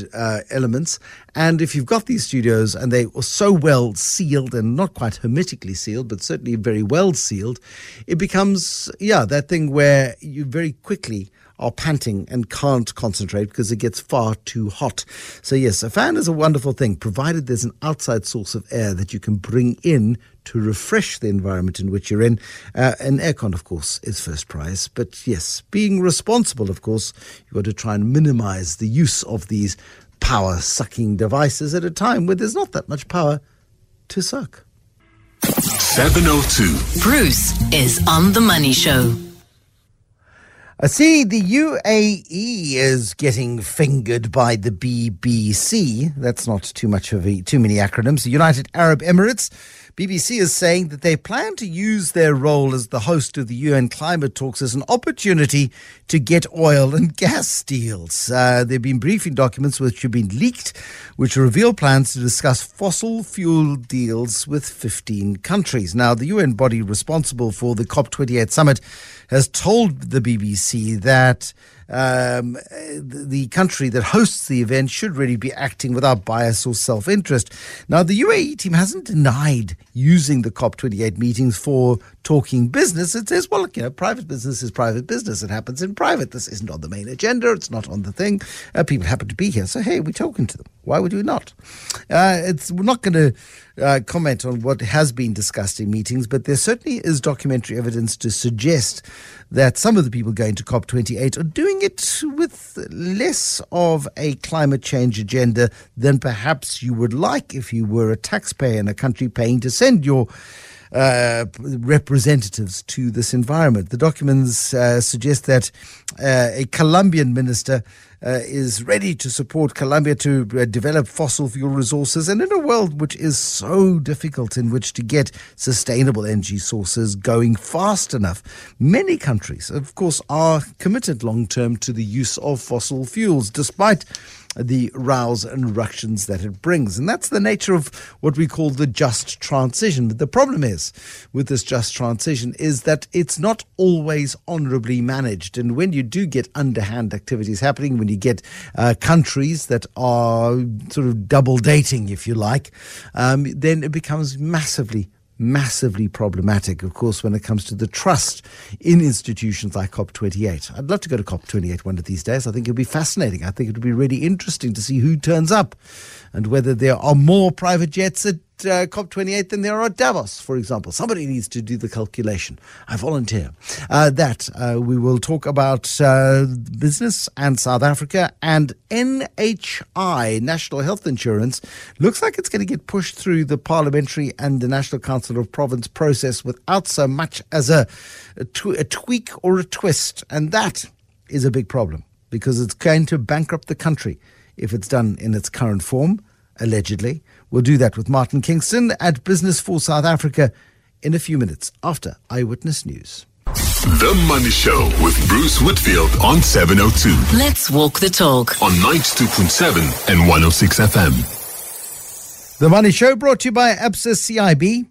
elements. And if you've got these studios and they are so well sealed and not quite hermetically sealed, but certainly very well sealed, it becomes, that thing where you very quickly are panting and can't concentrate because it gets far too hot. So yes, a fan is a wonderful thing, provided there's an outside source of air that you can bring in to refresh the environment in which you're in. And aircon, of course, is first prize. But yes, being responsible, of course, you've got to try and minimize the use of these power-sucking devices at a time where there's not that much power to suck. 702. Bruce is on The Money Show. I see the UAE is getting fingered by the BBC. That's not too many acronyms. The United Arab Emirates. BBC is saying that they plan to use their role as the host of the UN climate talks as an opportunity to get oil and gas deals. There have been briefing documents which have been leaked, which reveal plans to discuss fossil fuel deals with 15 countries. Now, the UN body responsible for the COP28 summit has told the BBC that the country that hosts the event should really be acting without bias or self-interest. Now, the UAE team hasn't denied using the COP28 meetings for talking business. It says, well, look, you know, private business is private business. It happens in private. This isn't on the main agenda. It's not on the thing. People happen to be here. So, hey, we're talking to them. Why would we not? We're not going to comment on what has been discussed in meetings, but there certainly is documentary evidence to suggest that some of the people going to COP28 are doing it with less of a climate change agenda than perhaps you would like if you were a taxpayer in a country paying to send your representatives to this environment. The documents suggest that a Colombian minister is ready to support Colombia to develop fossil fuel resources, and in a world which is so difficult in which to get sustainable energy sources going fast enough, many countries, of course, are committed long-term to the use of fossil fuels, despite the rows and ructions that it brings. And that's the nature of what we call the just transition. But the problem is with this just transition is that it's not always honorably managed. And when you do get underhand activities happening, when you get countries that are sort of double dating, if you like, then it becomes massively problematic, of course, when it comes to the trust in institutions like COP28. I'd love to go to COP28 one of these days. I think it'll be fascinating. I think it'll be really interesting to see who turns up and whether there are more private jets at COP28 than there are at Davos, for example. Somebody needs to do the calculation. I volunteer. We will talk about business and South Africa and NHI, National Health Insurance. Looks like it's going to get pushed through the Parliamentary and the National Council of Province process without so much as a tweak or a twist. And that is a big problem because it's going to bankrupt the country if it's done in its current form, allegedly. We'll do that with Martin Kingston at Business for South Africa in a few minutes after Eyewitness News. The Money Show with Bruce Whitfield on 702. Let's walk the talk on 92.7 and 106 FM. The Money Show brought to you by ABSA CIB.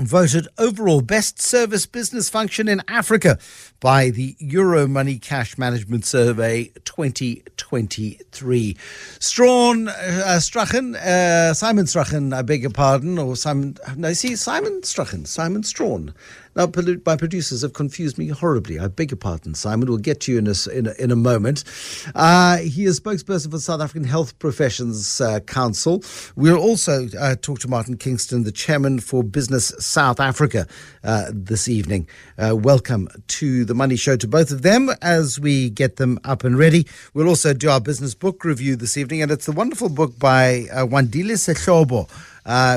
Voted overall best service business function in Africa by the Euromoney Cash Management Survey 2023. Simon Strawn, I beg your pardon, or Simon Strawn Now, my producers have confused me horribly. I beg your pardon, Simon. We'll get to you in a moment. He is spokesperson for South African Health Professions Council. We'll also talk to Martin Kingston, the chairman for Business South Africa, this evening. Welcome to The Money Show to both of them as we get them up and ready. We'll also do our business book review this evening, and it's the wonderful book by Wandile Sehlobo,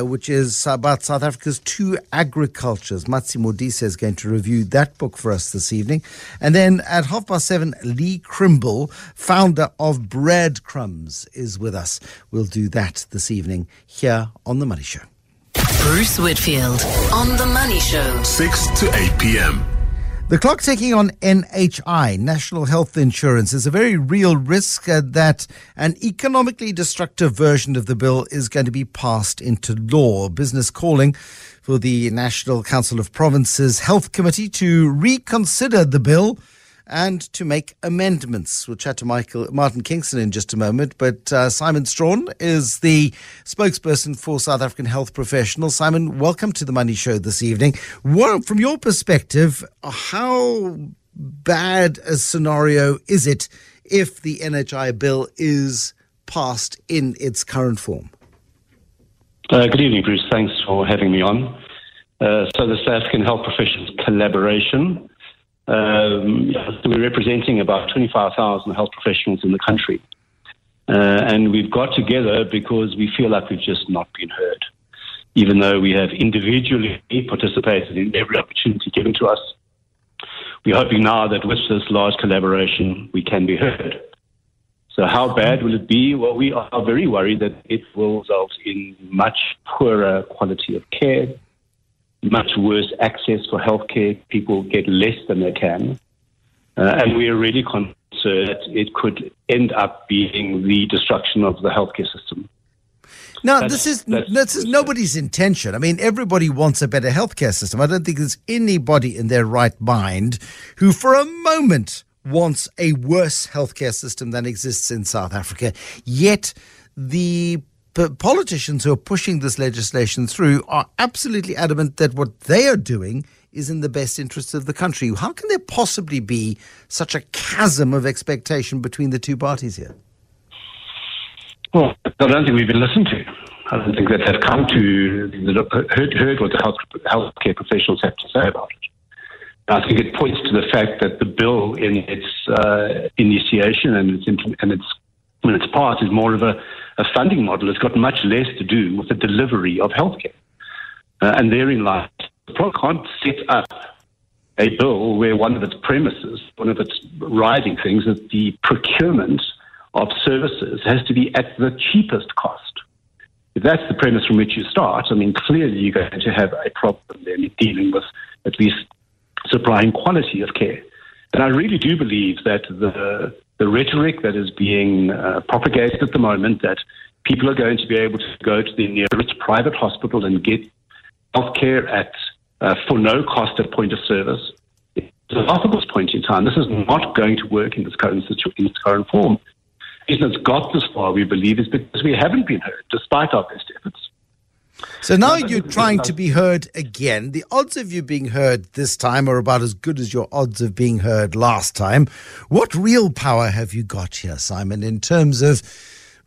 which is about South Africa's two agricultures. Matsi Modise is going to review that book for us this evening. And then at 7:30, Leigh Crymble, founder of BreadCrumbs, is with us. We'll do that this evening here on The Money Show. Bruce Whitfield on The Money Show, 6 to 8 p.m. The clock ticking on NHI, National Health Insurance, is a very real risk that an economically destructive version of the bill is going to be passed into law. Business calling for the National Council of Provinces Health Committee to reconsider the bill and to make amendments. We'll chat to Martin Kingston in just a moment, but Simon Strawn is the spokesperson for South African Health Professionals. Simon, welcome to The Money Show this evening. What, from your perspective, how bad a scenario is it if the NHI bill is passed in its current form? Good evening, Bruce. Thanks for having me on. So the South African Health Professionals Collaboration, we're representing about 25,000 health professionals in the country. And we've got together because we feel like we've just not been heard. Even though we have individually participated in every opportunity given to us, we're hoping now that with this large collaboration, we can be heard. So how bad will it be? Well, we are very worried that it will result in much poorer quality of care, much worse access for healthcare. People get less than they can. And we are really concerned that it could end up being the destruction of the healthcare system. Now, this is nobody's intention. I mean, everybody wants a better healthcare system. I don't think there's anybody in their right mind who for a moment wants a worse healthcare system than exists in South Africa. Yet the politicians who are pushing this legislation through are absolutely adamant that what they are doing is in the best interest of the country. How can there possibly be such a chasm of expectation between the two parties here? Well, I don't think we've been listened to. I don't think that they've come to heard what the healthcare professionals have to say about it. I think it points to the fact that the bill in its initiation and its part is more of a funding model. It's got much less to do with the delivery of healthcare. And therein lies, the Prop can't set up a bill where one of its premises, one of its rising things, that the procurement of services has to be at the cheapest cost. If that's the premise from which you start, I mean, clearly you're going to have a problem there dealing with at least supplying quality of care. And I really do believe that the rhetoric that is being propagated at the moment, that people are going to be able to go to the nearest private hospital and get healthcare at for no cost at point of service, it's at this point in time. This is not going to work in its current situation, in its current form. The reason it's got this far, we believe, is because we haven't been heard, despite our best efforts. So now you're trying to be heard again. The odds of you being heard this time are about as good as your odds of being heard last time. What real power have you got here, Simon, in terms of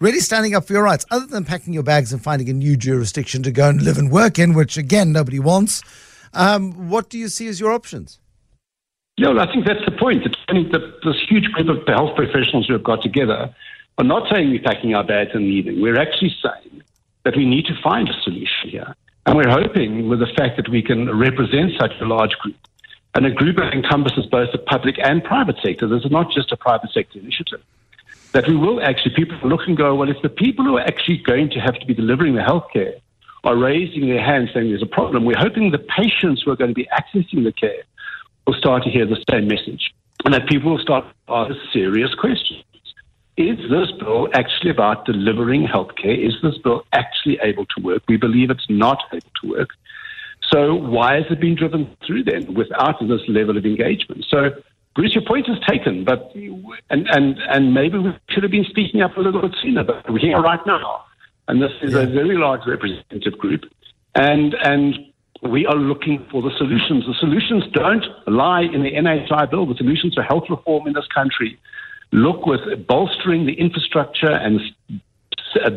really standing up for your rights, other than packing your bags and finding a new jurisdiction to go and live and work in, which, again, nobody wants? What do you see as your options? No, I think that's the point. This huge group of health professionals who have got together are not saying we're packing our bags and leaving. We're actually saying that we need to find a solution here. And we're hoping, with the fact that we can represent such a large group, and a group that encompasses both the public and private sector — this is not just a private sector initiative — that we will actually, people look and go, well, if the people who are actually going to have to be delivering the healthcare are raising their hands saying there's a problem, we're hoping the patients who are going to be accessing the care will start to hear the same message, and that people will start to ask serious questions. Is this bill actually about delivering healthcare? Is this bill actually able to work? We believe it's not able to work. So why is it being driven through then without this level of engagement? So, Bruce, your point is taken, but and maybe we should have been speaking up a little bit sooner, but we're here right now. And this is a very large representative group. And we are looking for the solutions. The solutions don't lie in the NHI bill. The solutions to health reform in this country look with bolstering the infrastructure and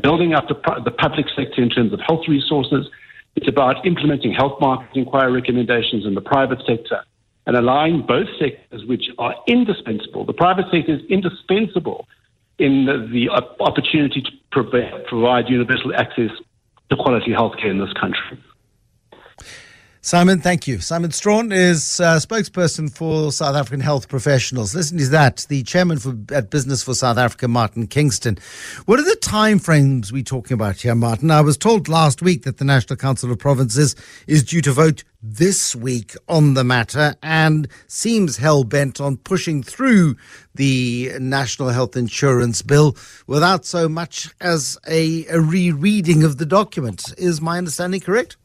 building up the public sector in terms of health resources. It's about implementing health market inquiry recommendations in the private sector and allowing both sectors, which are indispensable. The private sector is indispensable in the opportunity to provide universal access to quality healthcare in this country. Simon, thank you. Simon Strawn is spokesperson for South African health professionals. Listen to that, the chairman at Business for South Africa, Martin Kingston. What are the timeframes we're talking about here, Martin? I was told last week that the National Council of Provinces is due to vote this week on the matter and seems hell-bent on pushing through the National Health Insurance Bill without so much as a rereading of the document. Is my understanding correct?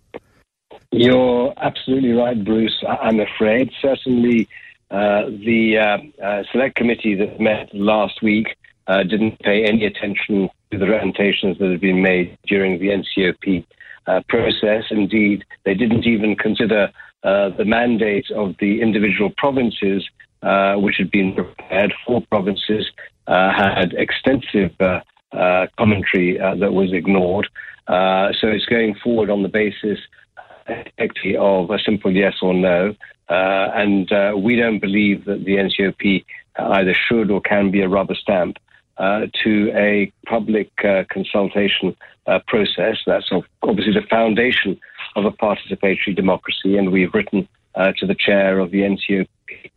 You're absolutely right, Bruce. I'm afraid. Certainly, the select committee that met last week didn't pay any attention to the presentations that had been made during the NCOP process. Indeed, they didn't even consider the mandate of the individual provinces, which had been prepared. Four provinces had extensive commentary that was ignored. So it's going forward on the basis of a simple yes or no, and we don't believe that the NCOP either should or can be a rubber stamp to a public consultation process. That's obviously the foundation of a participatory democracy, and we've written to the chair of the NCOP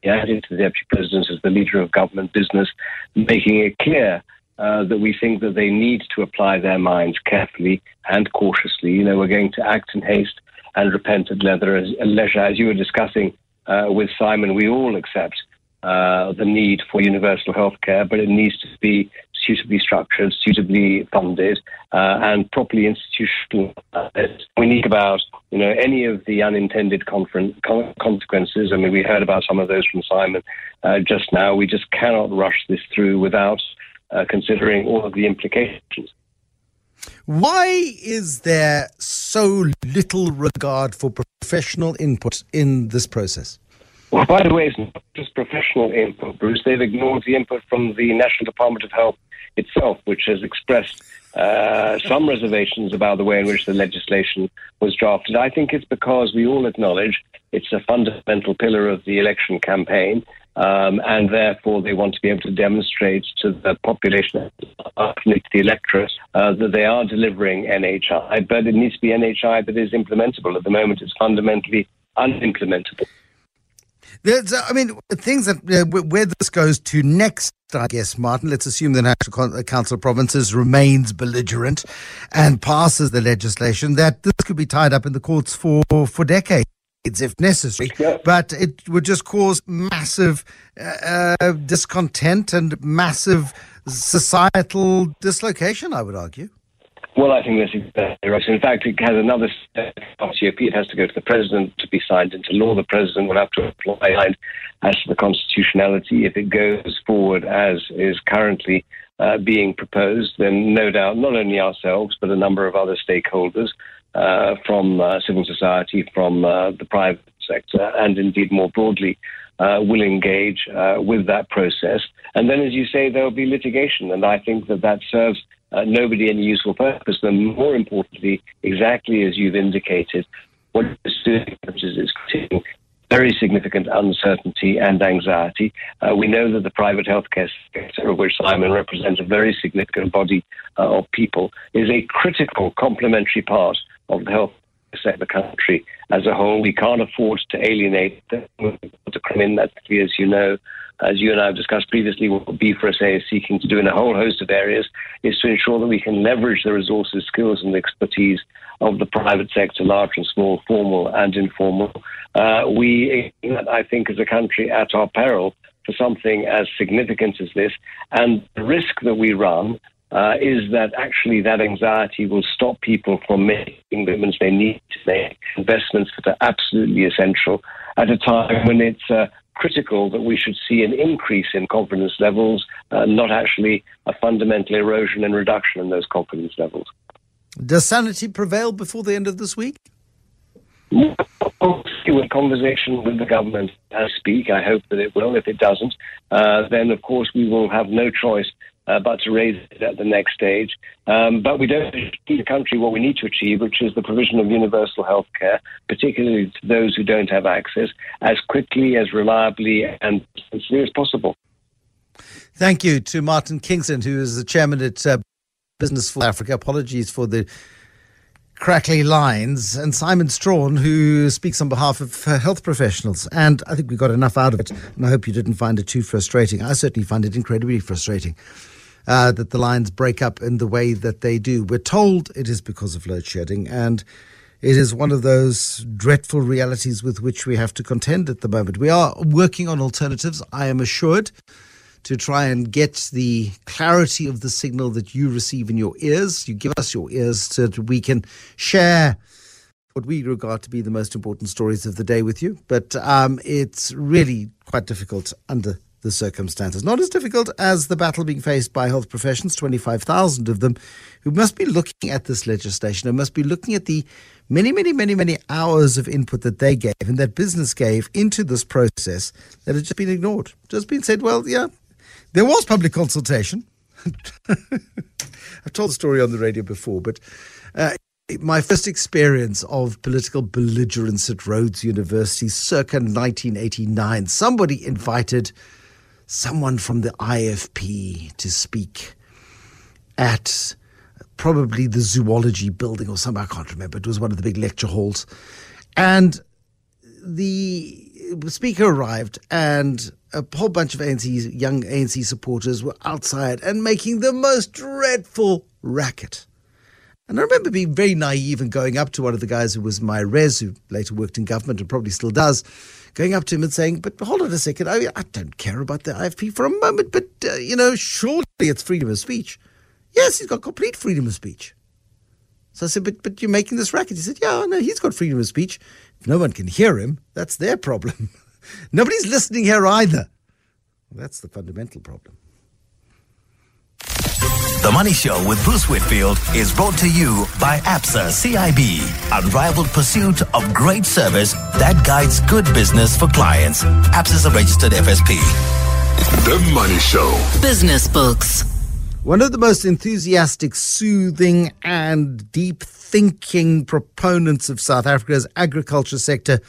and to the Deputy President as the leader of government business, making it clear that we think that they need to apply their minds carefully and cautiously. You know, we're going to act in haste and repent at leisure. As you were discussing with Simon, we all accept the need for universal healthcare, but it needs to be suitably structured, suitably funded, and properly institutionalized. We need about any of the unintended consequences. I mean, we heard about some of those from Simon just now. We just cannot rush this through without considering all of the implications. Why is there so little regard for professional input in this process? Well, by the way, it's not just professional input, Bruce. They've ignored the input from the National Department of Health itself, which has expressed some reservations about the way in which the legislation was drafted. I think it's because we all acknowledge it's a fundamental pillar of the election campaign, and therefore they want to be able to demonstrate to the population, to the electorate, that they are delivering NHI, but it needs to be NHI that is implementable. At the moment, it's fundamentally unimplementable. Things that where this goes to next, I guess, Martin, let's assume the National Council of Provinces remains belligerent and passes the legislation, that this could be tied up in the courts for decades, if necessary, but it would just cause massive discontent and massive societal dislocation, I would argue. Well, I think that's exactly right. In fact, it has another step. It has to go to the President to be signed into law. The President will have to apply as to the constitutionality. If it goes forward as is currently being proposed, then no doubt not only ourselves but a number of other stakeholders from civil society, from the private sector, and indeed more broadly, will engage with that process. And then, as you say, there will be litigation, and I think that serves nobody any useful purpose. And more importantly, exactly as you've indicated, what it's doing is creating very significant uncertainty and anxiety. We know that the private healthcare sector, of which Simon represents a very significant body of people, is a critical complementary part of the health sector of the country as a whole. We can't afford to alienate them. To come in, that's clear, as you know. As you and I have discussed previously, what B4SA is seeking to do in a whole host of areas is to ensure that we can leverage the resources, skills and expertise of the private sector, large and small, formal and informal. We, I think, as a country at our peril for something as significant as this. And the risk that we run is that actually that anxiety will stop people from making commitments they need to make, investments that are absolutely essential at a time when it's critical that we should see an increase in confidence levels, not actually a fundamental erosion and reduction in those confidence levels. Does sanity prevail before the end of this week? hopefully in conversation with the government as speak. I hope that it will. If it doesn't, then of course we will have no choice but to raise it at the next stage. But we don't achieve the country what we need to achieve, which is the provision of universal health care, particularly to those who don't have access, as quickly, as reliably and as soon as possible. Thank you to Martin Kingston, who is the chairman at Business for South Africa. Apologies for the crackly lines. And Simon Strawn, who speaks on behalf of health professionals. And I think we got enough out of it, and I hope you didn't find it too frustrating. I certainly find it incredibly frustrating that the lines break up in the way that they do. We're told it is because of load shedding, and it is one of those dreadful realities with which we have to contend at the moment. We are working on alternatives, I am assured, to try and get the clarity of the signal that you receive in your ears. You give us your ears so that we can share what we regard to be the most important stories of the day with you. But it's really quite difficult under the circumstances. Not as difficult as the battle being faced by health professions, 25,000 of them, who must be looking at this legislation and must be looking at the many hours of input that they gave and that business gave into this process that had just been ignored. Just been said, well, yeah, there was public consultation. I've told the story on the radio before, but my first experience of political belligerence at Rhodes University circa 1989, somebody invited someone from the IFP to speak at probably the zoology building or something, I can't remember. It was one of the big lecture halls. And the speaker arrived, and a whole bunch of young ANC supporters were outside and making the most dreadful racket. And I remember being very naive and going up to one of the guys who was my res, who later worked in government and probably still does, going up to him and saying, but hold on a second, I don't care about the IFP for a moment, but, surely it's freedom of speech. Yes, he's got complete freedom of speech. So I said, but you're making this racket. He said, yeah, no, he's got freedom of speech. If no one can hear him, that's their problem. Nobody's listening here either. Well, that's the fundamental problem. The Money Show with Bruce Whitfield is brought to you by ABSA CIB, unrivaled pursuit of great service that guides good business for clients. ABSA's a registered FSP. The Money Show. Business Books. One of the most enthusiastic, soothing and deep-thinking proponents of South Africa's agriculture sector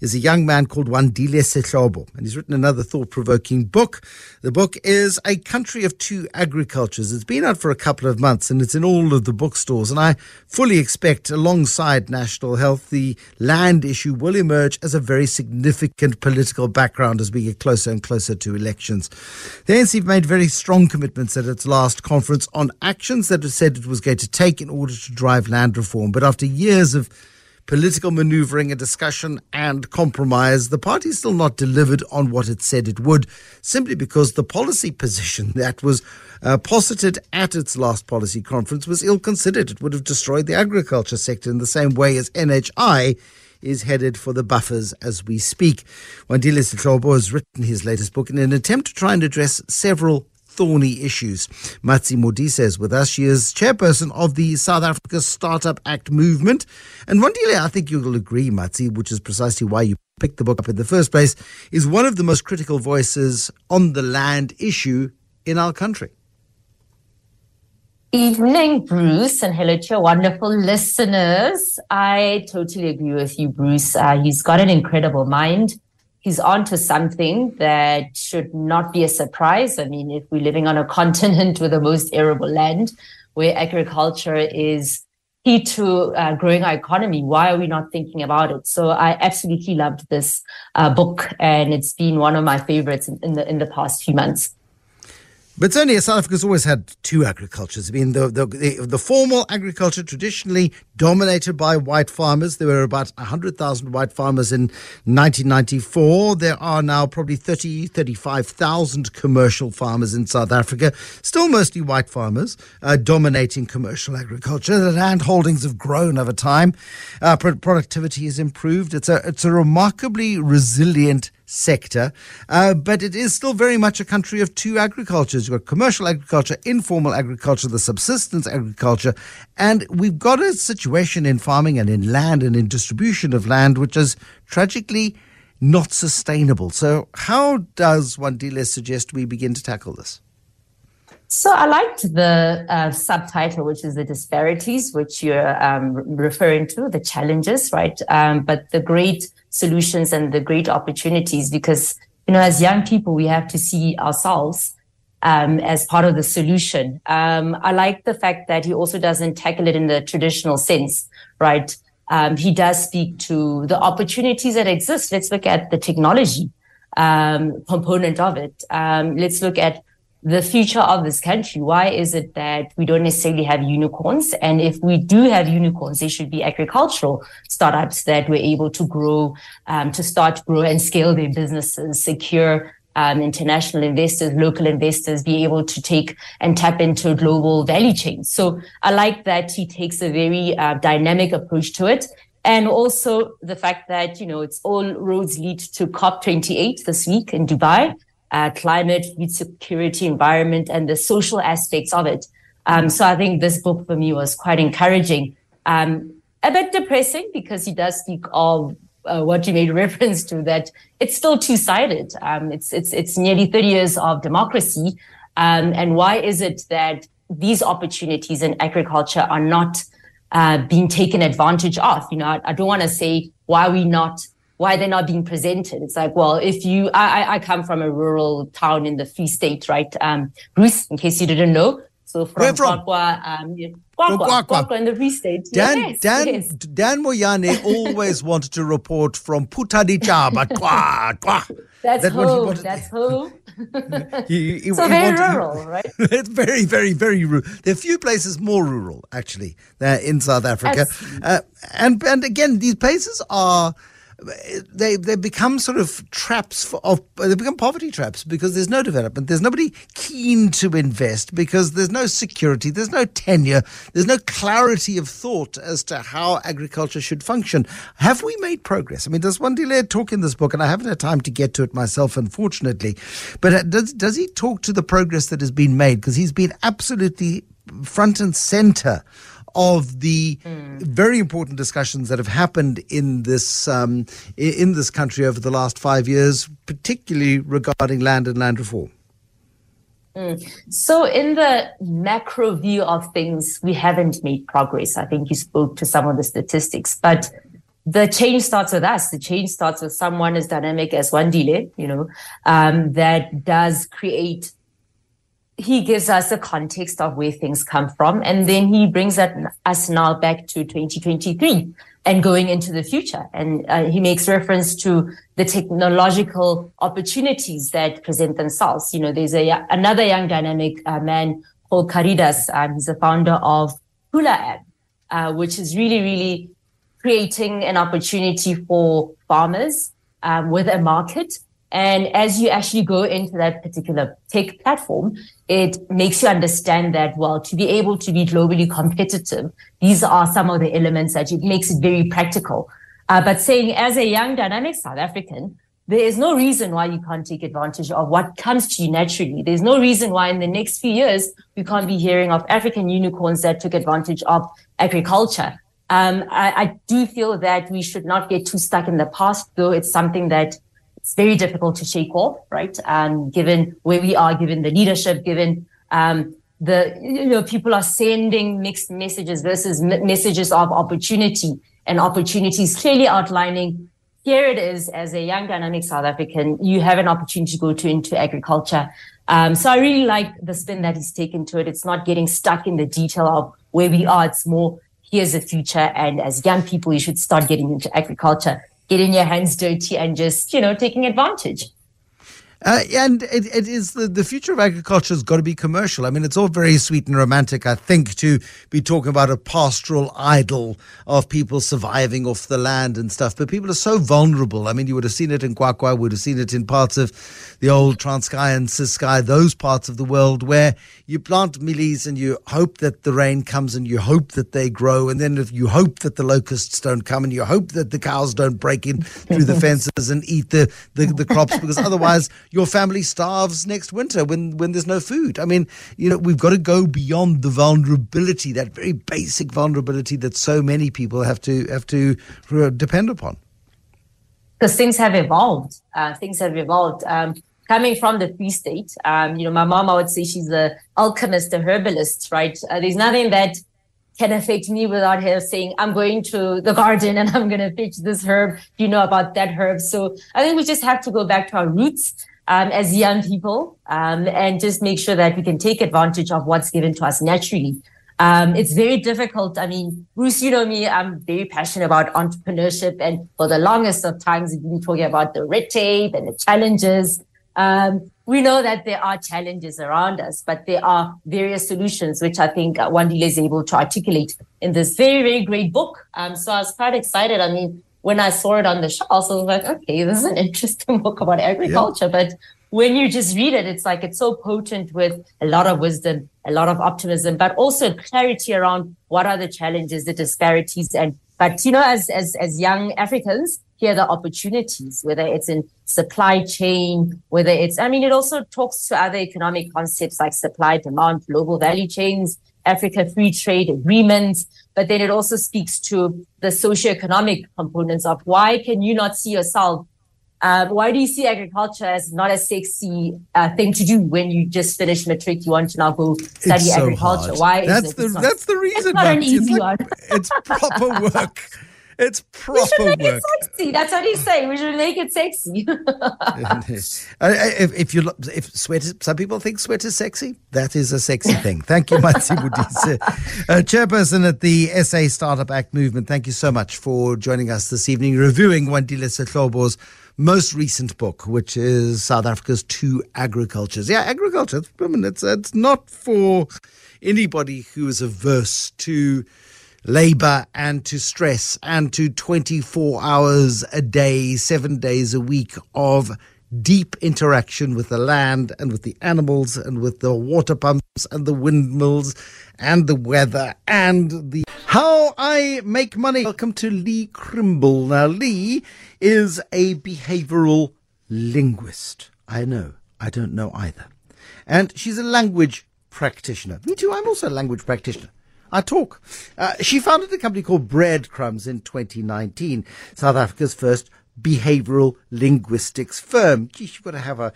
is a young man called Wandile Sehlobo, and he's written another thought-provoking book. The book is A Country of Two Agricultures. It's been out for a couple of months, and it's in all of the bookstores, and I fully expect, alongside national health, the land issue will emerge as a very significant political background as we get closer and closer to elections. The ANC made very strong commitments at its last conference on actions that it said it was going to take in order to drive land reform, but after years of political manoeuvring and discussion and compromise, the party's still not delivered on what it said it would, simply because the policy position that was posited at its last policy conference was ill-considered. It would have destroyed the agriculture sector in the same way as NHI is headed for the buffers as we speak. Wandile Sehlobo has written his latest book in an attempt to try and address several thorny issues. Matsi Modise is with us. She is chairperson of the South Africa Startup Act movement. And Wandile, I think you'll agree, Matsi, which is precisely why you picked the book up in the first place, is one of the most critical voices on the land issue in our country. Evening, Bruce, and hello to your wonderful listeners. I totally agree with you, Bruce. He's got an incredible mind. He's onto something that should not be a surprise. I mean, if we're living on a continent with the most arable land, where agriculture is key to growing our economy, why are we not thinking about it? So I absolutely loved this book, and it's been one of my favorites in the past few months. But certainly, South Africa's always had two agricultures. I mean, the formal agriculture traditionally dominated by white farmers. There were about 100,000 white farmers in 1994. There are now probably 35,000 commercial farmers in South Africa, still mostly white farmers, dominating commercial agriculture. The land holdings have grown over time. Productivity has improved. It's a remarkably resilient sector. But it is still very much a country of two agricultures. You've got commercial agriculture, informal agriculture, the subsistence agriculture. And we've got a situation in farming and in land and in distribution of land, which is tragically not sustainable. So how does Wandile suggest we begin to tackle this? So I liked the subtitle, which is the disparities, which you're referring to, the challenges, right? But the great solutions and the great opportunities, because, you know, as young people, we have to see ourselves as part of the solution. I like the fact that he also doesn't tackle it in the traditional sense, right? He does speak to the opportunities that exist. Let's look at the technology component of it. Let's look at the future of this country. Why is it that we don't necessarily have unicorns? And if we do have unicorns, they should be agricultural startups that were able to grow, grow and scale their businesses, secure international investors, local investors, be able to take and tap into global value chains. So I like that he takes a very dynamic approach to it. And also the fact that, you know, it's all roads lead to COP28 this week in Dubai. Climate, food security, environment, and the social aspects of it. So I think this book for me was quite encouraging. A bit depressing because he does speak of what you made reference to, that it's still two-sided. It's nearly 30 years of democracy. And why is it that these opportunities in agriculture are not being taken advantage of? You know, I don't want to say why they're not being presented. It's like, well, I come from a rural town in the Free State, right? Bruce, in case you didn't know. So from Kwakwa in the Free State. Dan Moyane always wanted to report from Putadija, but Kwakwa. That's home. So very rural, right? It's very, very, very rural. There are few places more rural, actually, in South Africa. And again, these places are... They become sort of they become poverty traps because there's no development. There's nobody keen to invest because there's no security, there's no tenure, there's no clarity of thought as to how agriculture should function. Have we made progress? I mean, does Wandile talk in this book, and I haven't had time to get to it myself, unfortunately, but does he talk to the progress that has been made? Because he's been absolutely front and center of the very important discussions that have happened in this country over the last 5 years, particularly regarding land and land reform. So in the macro view of things, we haven't made progress. I think you spoke to some of the statistics, but the change starts with us. The change starts with someone as dynamic as Wandile, you know, that does create. He gives us the context of where things come from, and then he brings us now back to 2023 and going into the future. And he makes reference to the technological opportunities that present themselves. You know, there's another young dynamic man called Caridas. He's the founder of Hula App, which is really, really creating an opportunity for farmers with a market. And as you actually go into that particular tech platform, it makes you understand that, well, to be able to be globally competitive, these are some of the elements that it makes it very practical. But saying as a young, dynamic South African, there is no reason why you can't take advantage of what comes to you naturally. There's no reason why in the next few years we can't be hearing of African unicorns that took advantage of agriculture. I do feel that we should not get too stuck in the past, though it's something that it's very difficult to shake off, right? Given where we are, given the leadership, given people are sending mixed messages versus messages of opportunity, and opportunities clearly outlining, here it is, as a young, dynamic South African, you have an opportunity to go into agriculture. So I really like the spin that he's taken to it. It's not getting stuck in the detail of where we are. It's more, here's the future. And as young people, you should start getting into agriculture. Getting your hands dirty and just, you know, taking advantage. And it is the future of agriculture has got to be commercial. I mean, it's all very sweet and romantic, I think, to be talking about a pastoral idyll of people surviving off the land and stuff. But people are so vulnerable. I mean, you would have seen it in Kwakwa, would have seen it in parts of the old Transkei and Ciskei, those parts of the world where you plant mealies and you hope that the rain comes and you hope that they grow. And then if you hope that the locusts don't come and you hope that the cows don't break in through the fences and eat the crops, because otherwise your family starves next winter when there's no food. I mean, you know, we've got to go beyond the vulnerability, that very basic vulnerability that so many people have to depend upon. Because things have evolved. Coming from the Free State, you know, my mom, I would say she's an alchemist, a herbalist, right? There's nothing that can affect me without her saying, I'm going to the garden and I'm going to fetch this herb. Do you know about that herb? So I think we just have to go back to our roots as young people and just make sure that we can take advantage of what's given to us naturally. It's very difficult. I mean, Bruce, you know me, I'm very passionate about entrepreneurship. And for the longest of times, we've been talking about the red tape and the challenges. We know that there are challenges around us, but there are various solutions, which I think Wandile is able to articulate in this very, very great book. So I was quite excited. I mean, when I saw it on the shelf, I was like, okay, this is an interesting book about agriculture. Yeah. But when you just read it, it's like it's so potent with a lot of wisdom, a lot of optimism, but also clarity around what are the challenges, the disparities. But, you know, as young Africans, here are the opportunities, whether it's in supply chain, whether it's, I mean, it also talks to other economic concepts like supply, demand, global value chains, Africa free trade agreements. But then it also speaks to the socioeconomic components of why can you not see yourself? Why do you see agriculture as not a sexy thing to do when you just finish matric? You want to now go study agriculture. Hard. Why? That's the reason. It's not an easy one. It's proper work. It's proper work. We should make it sexy. That's what he's saying. We should make it sexy. If sweat, some people think sweat is sexy. That is a sexy thing. Thank you, Matsi Budisa, chairperson at the SA Startup Act Movement. Thank you so much for joining us this evening, reviewing Wandile Setlobo's most recent book, which is South Africa's Two Agricultures. Yeah, agriculture. It's not for anybody who is averse to labor and to stress and to 24 hours a day, 7 days a week of deep interaction with the land and with the animals and with the water pumps and the windmills and the weather and the How I Make Money. Welcome to Leigh Crymble. Now, Leigh is a behavioral linguist. I know, I don't know either. And she's a language practitioner. Me too, I'm also a language practitioner. I talk. She founded a company called BreadCrumbs in 2019, South Africa's first behavioral linguistics firm. Geez, you've got to have a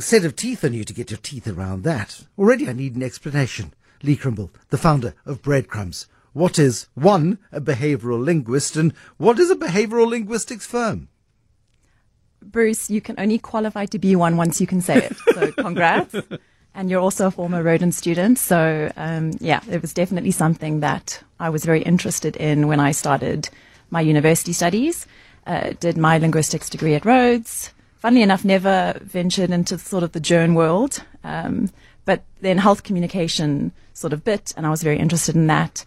set of teeth on you to get your teeth around that. Already I need an explanation. Leigh Crymble, the founder of BreadCrumbs. What is, one, a behavioral linguist, and what is a behavioral linguistics firm? Bruce, you can only qualify to be one once you can say it. So congrats. And you're also a former Rhoden student. So, yeah, it was definitely something that I was very interested in when I started my university studies, did my linguistics degree at Rhodes. Funnily enough, never ventured into sort of the journ world, but then health communication sort of bit, and I was very interested in that.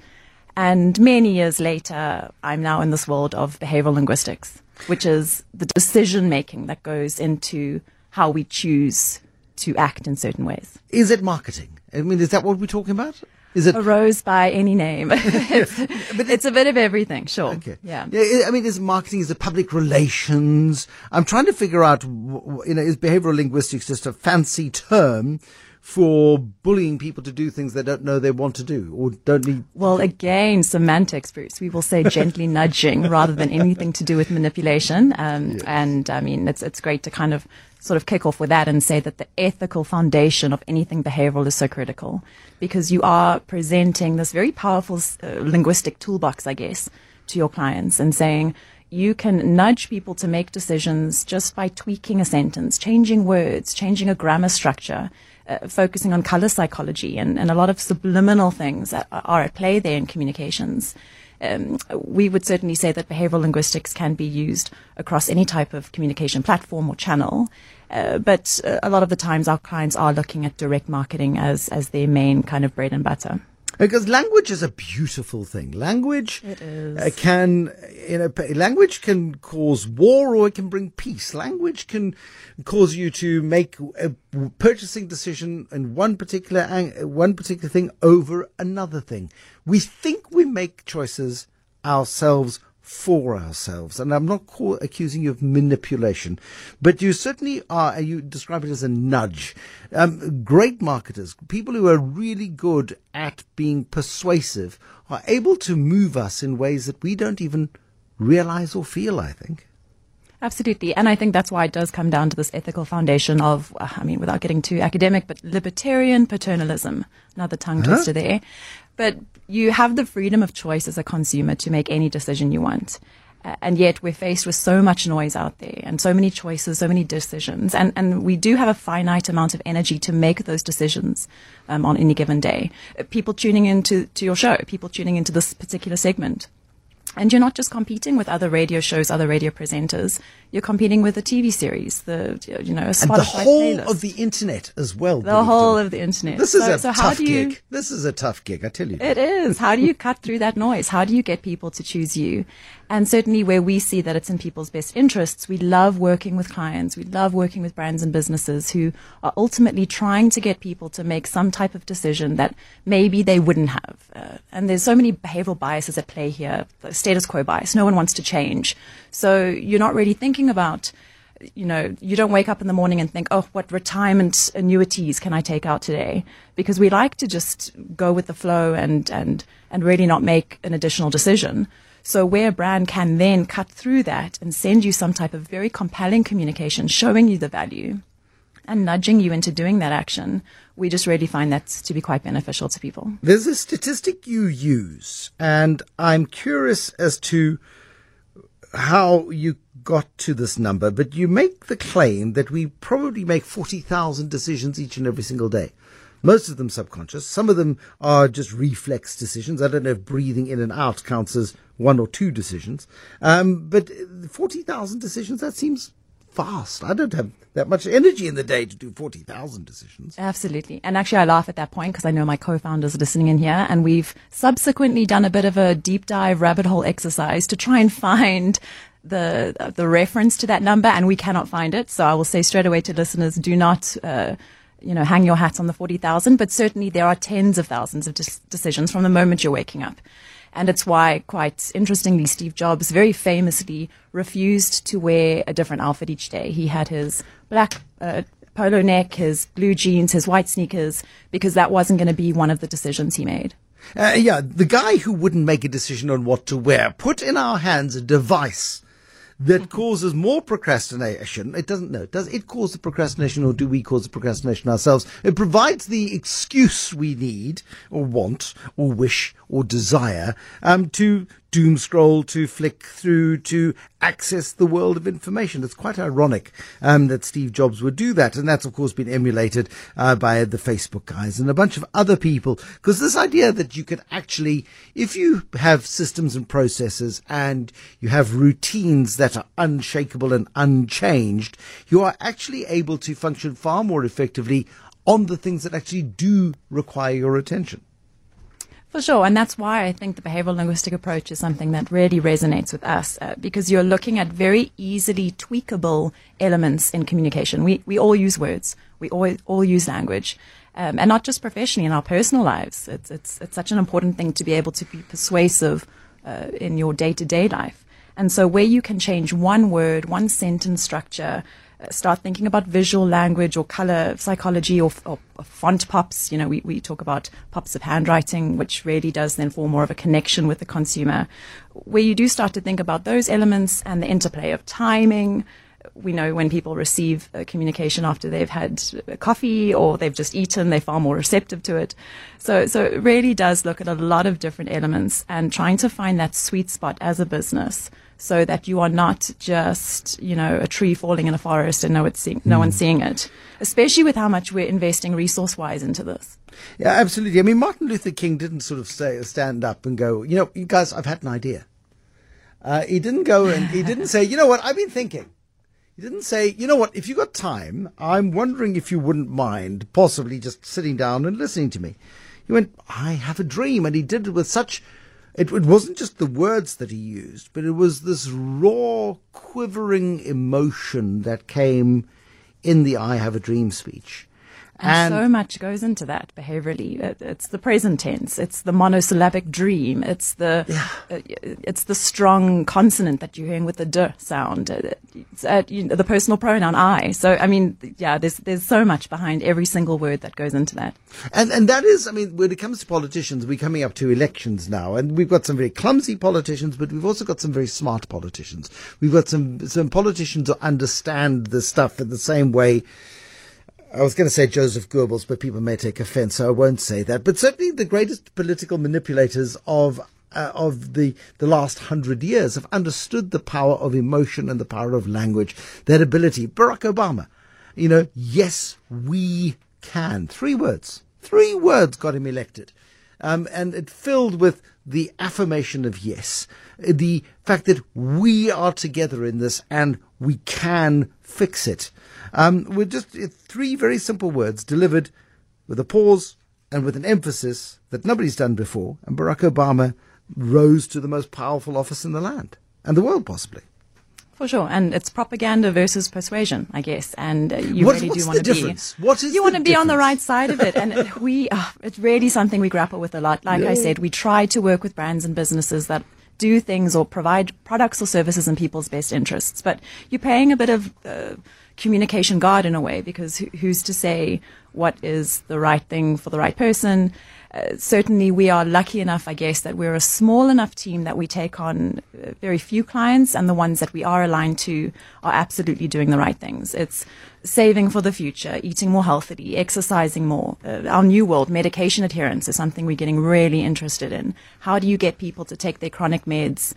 And many years later, I'm now in this world of behavioral linguistics, which is the decision making that goes into how we choose to act in certain ways. Is it marketing? I mean, is that what we're talking about? Is it a rose by any name? It's a bit of everything, sure. Okay. Yeah. I mean, is marketing, is it public relations? I'm trying to figure out, you know, is behavioral linguistics just a fancy term for bullying people to do things they don't know they want to do or don't need? Well, again, semantics, Bruce. We will say gently nudging rather than anything to do with manipulation. Yes. And I mean, it's great to kind of sort of kick off with that and say that the ethical foundation of anything behavioral is so critical because you are presenting this very powerful linguistic toolbox, I guess, to your clients and saying you can nudge people to make decisions just by tweaking a sentence, changing words, changing a grammar structure, focusing on color psychology and a lot of subliminal things that are at play there in communications. We would certainly say that behavioral linguistics can be used across any type of communication platform or channel. But a lot of the times our clients are looking at direct marketing as their main kind of bread and butter. Because language is a beautiful thing. Language can cause war, or it can bring peace. Language can cause you to make a purchasing decision in one particular thing over another thing. We think we make choices ourselves for ourselves, and I'm not accusing you of manipulation, but you certainly are. You describe it as a nudge. Great marketers, people who are really good at being persuasive, are able to move us in ways that we don't even realize or feel, I think. Absolutely. And I think that's why it does come down to this ethical foundation of, without getting too academic, but libertarian paternalism. Another tongue twister there. But you have the freedom of choice as a consumer to make any decision you want. And yet we're faced with so much noise out there and so many choices, so many decisions. And we do have a finite amount of energy to make those decisions on any given day. People tuning into your show, people tuning into this particular segment. And you're not just competing with other radio shows, other radio presenters. You're competing with a TV series, a Spotify playlist. And the whole of the internet as well. The whole of the internet. This is a tough gig, I tell you. It is. How do you cut through that noise? How do you get people to choose you? And certainly where we see that it's in people's best interests, we love working with clients. We love working with brands and businesses who are ultimately trying to get people to make some type of decision that maybe they wouldn't have. And there's so many behavioral biases at play here. Status quo bias. No one wants to change. So you're not really thinking about, you don't wake up in the morning and think, oh, what retirement annuities can I take out today? Because we like to just go with the flow and really not make an additional decision. So where a brand can then cut through that and send you some type of very compelling communication, showing you the value and nudging you into doing that action, we just really find that to be quite beneficial to people. There's a statistic you use, and I'm curious as to how you got to this number, but you make the claim that we probably make 40,000 decisions each and every single day. Most of them subconscious. Some of them are just reflex decisions. I don't know if breathing in and out counts as one or two decisions. But 40,000 decisions, that seems fast. I don't have that much energy in the day to do 40,000 decisions. Absolutely. And actually I laugh at that point because I know my co-founders are listening in here, and we've subsequently done a bit of a deep dive rabbit hole exercise to try and find the reference to that number, and we cannot find it. So I will say straight away to listeners, do not hang your hat on the 40,000, but certainly there are tens of thousands of decisions from the moment you're waking up. And it's why, quite interestingly, Steve Jobs very famously refused to wear a different outfit each day. He had his black polo neck, his blue jeans, his white sneakers, because that wasn't going to be one of the decisions he made. The guy who wouldn't make a decision on what to wear put in our hands a device that causes more procrastination. Does it cause the procrastination, or do we cause the procrastination ourselves? It provides the excuse we need or want or wish or desire to doom scroll, to flick through, to access the world of information. It's quite ironic that Steve Jobs would do that. And that's, of course, been emulated by the Facebook guys and a bunch of other people. Because this idea that you can actually, if you have systems and processes and you have routines that are unshakable and unchanged, you are actually able to function far more effectively on the things that actually do require your attention. For sure. And that's why I think the behavioral linguistic approach is something that really resonates with us, because you're looking at very easily tweakable elements in communication. We all use words. We all use language, and not just professionally, in our personal lives. It's such an important thing to be able to be persuasive in your day-to-day life. And so where you can change one word, one sentence structure, start thinking about visual language or color psychology or font pops. We talk about pops of handwriting, which really does then form more of a connection with the consumer, where you do start to think about those elements and the interplay of timing. We know when people receive communication after they've had coffee or they've just eaten, they're far more receptive to it. So it really does look at a lot of different elements and trying to find that sweet spot as a business, so that you are not just, a tree falling in a forest and no one's seeing it, especially with how much we're investing resource-wise into this. Yeah, absolutely. Martin Luther King didn't sort of stand up and go, you guys, I've had an idea. He didn't say, I've been thinking. He didn't say, you know what, if you got time, I'm wondering if you wouldn't mind possibly just sitting down and listening to me. He went, I have a dream. And he did it with such, it wasn't just the words that he used, but it was this raw, quivering emotion that came in the I have a dream speech. And so much goes into that behaviorally. It's the present tense. It's the monosyllabic dream. It's the it's the strong consonant that you're hearing with the d sound. It's, you know, the personal pronoun I. So I mean, yeah, there's so much behind every single word that goes into that. And that is, I mean, when it comes to politicians, we're coming up to elections now, and we've got some very clumsy politicians, but we've also got some very smart politicians. We've got some politicians who understand this stuff in the same way. I was going to say Joseph Goebbels, but people may take offense, so I won't say that. But certainly the greatest political manipulators of the last 100 years have understood the power of emotion and the power of language, that ability. Barack Obama, you know, yes, we can. Three words got him elected. And it filled with the affirmation of yes, the fact that we are together in this and we can fix it. We're just three very simple words delivered with a pause and with an emphasis that nobody's done before. And Barack Obama rose to the most powerful office in the land and the world, possibly. For sure. And it's propaganda versus persuasion, I guess. And you really do want to be. What is the difference? You want to be on the right side of it. And it's really something we grapple with a lot. Like I said, we try to work with brands and businesses that do things or provide products or services in people's best interests. But you're paying a bit of communication guard in a way, because who's to say what is the right thing for the right person? Certainly we are lucky enough, I guess, that we're a small enough team that we take on very few clients, and the ones that we are aligned to are absolutely doing the right things. It's saving for the future, eating more healthily, exercising more. Our new world, medication adherence, is something we're getting really interested in. How do you get people to take their chronic meds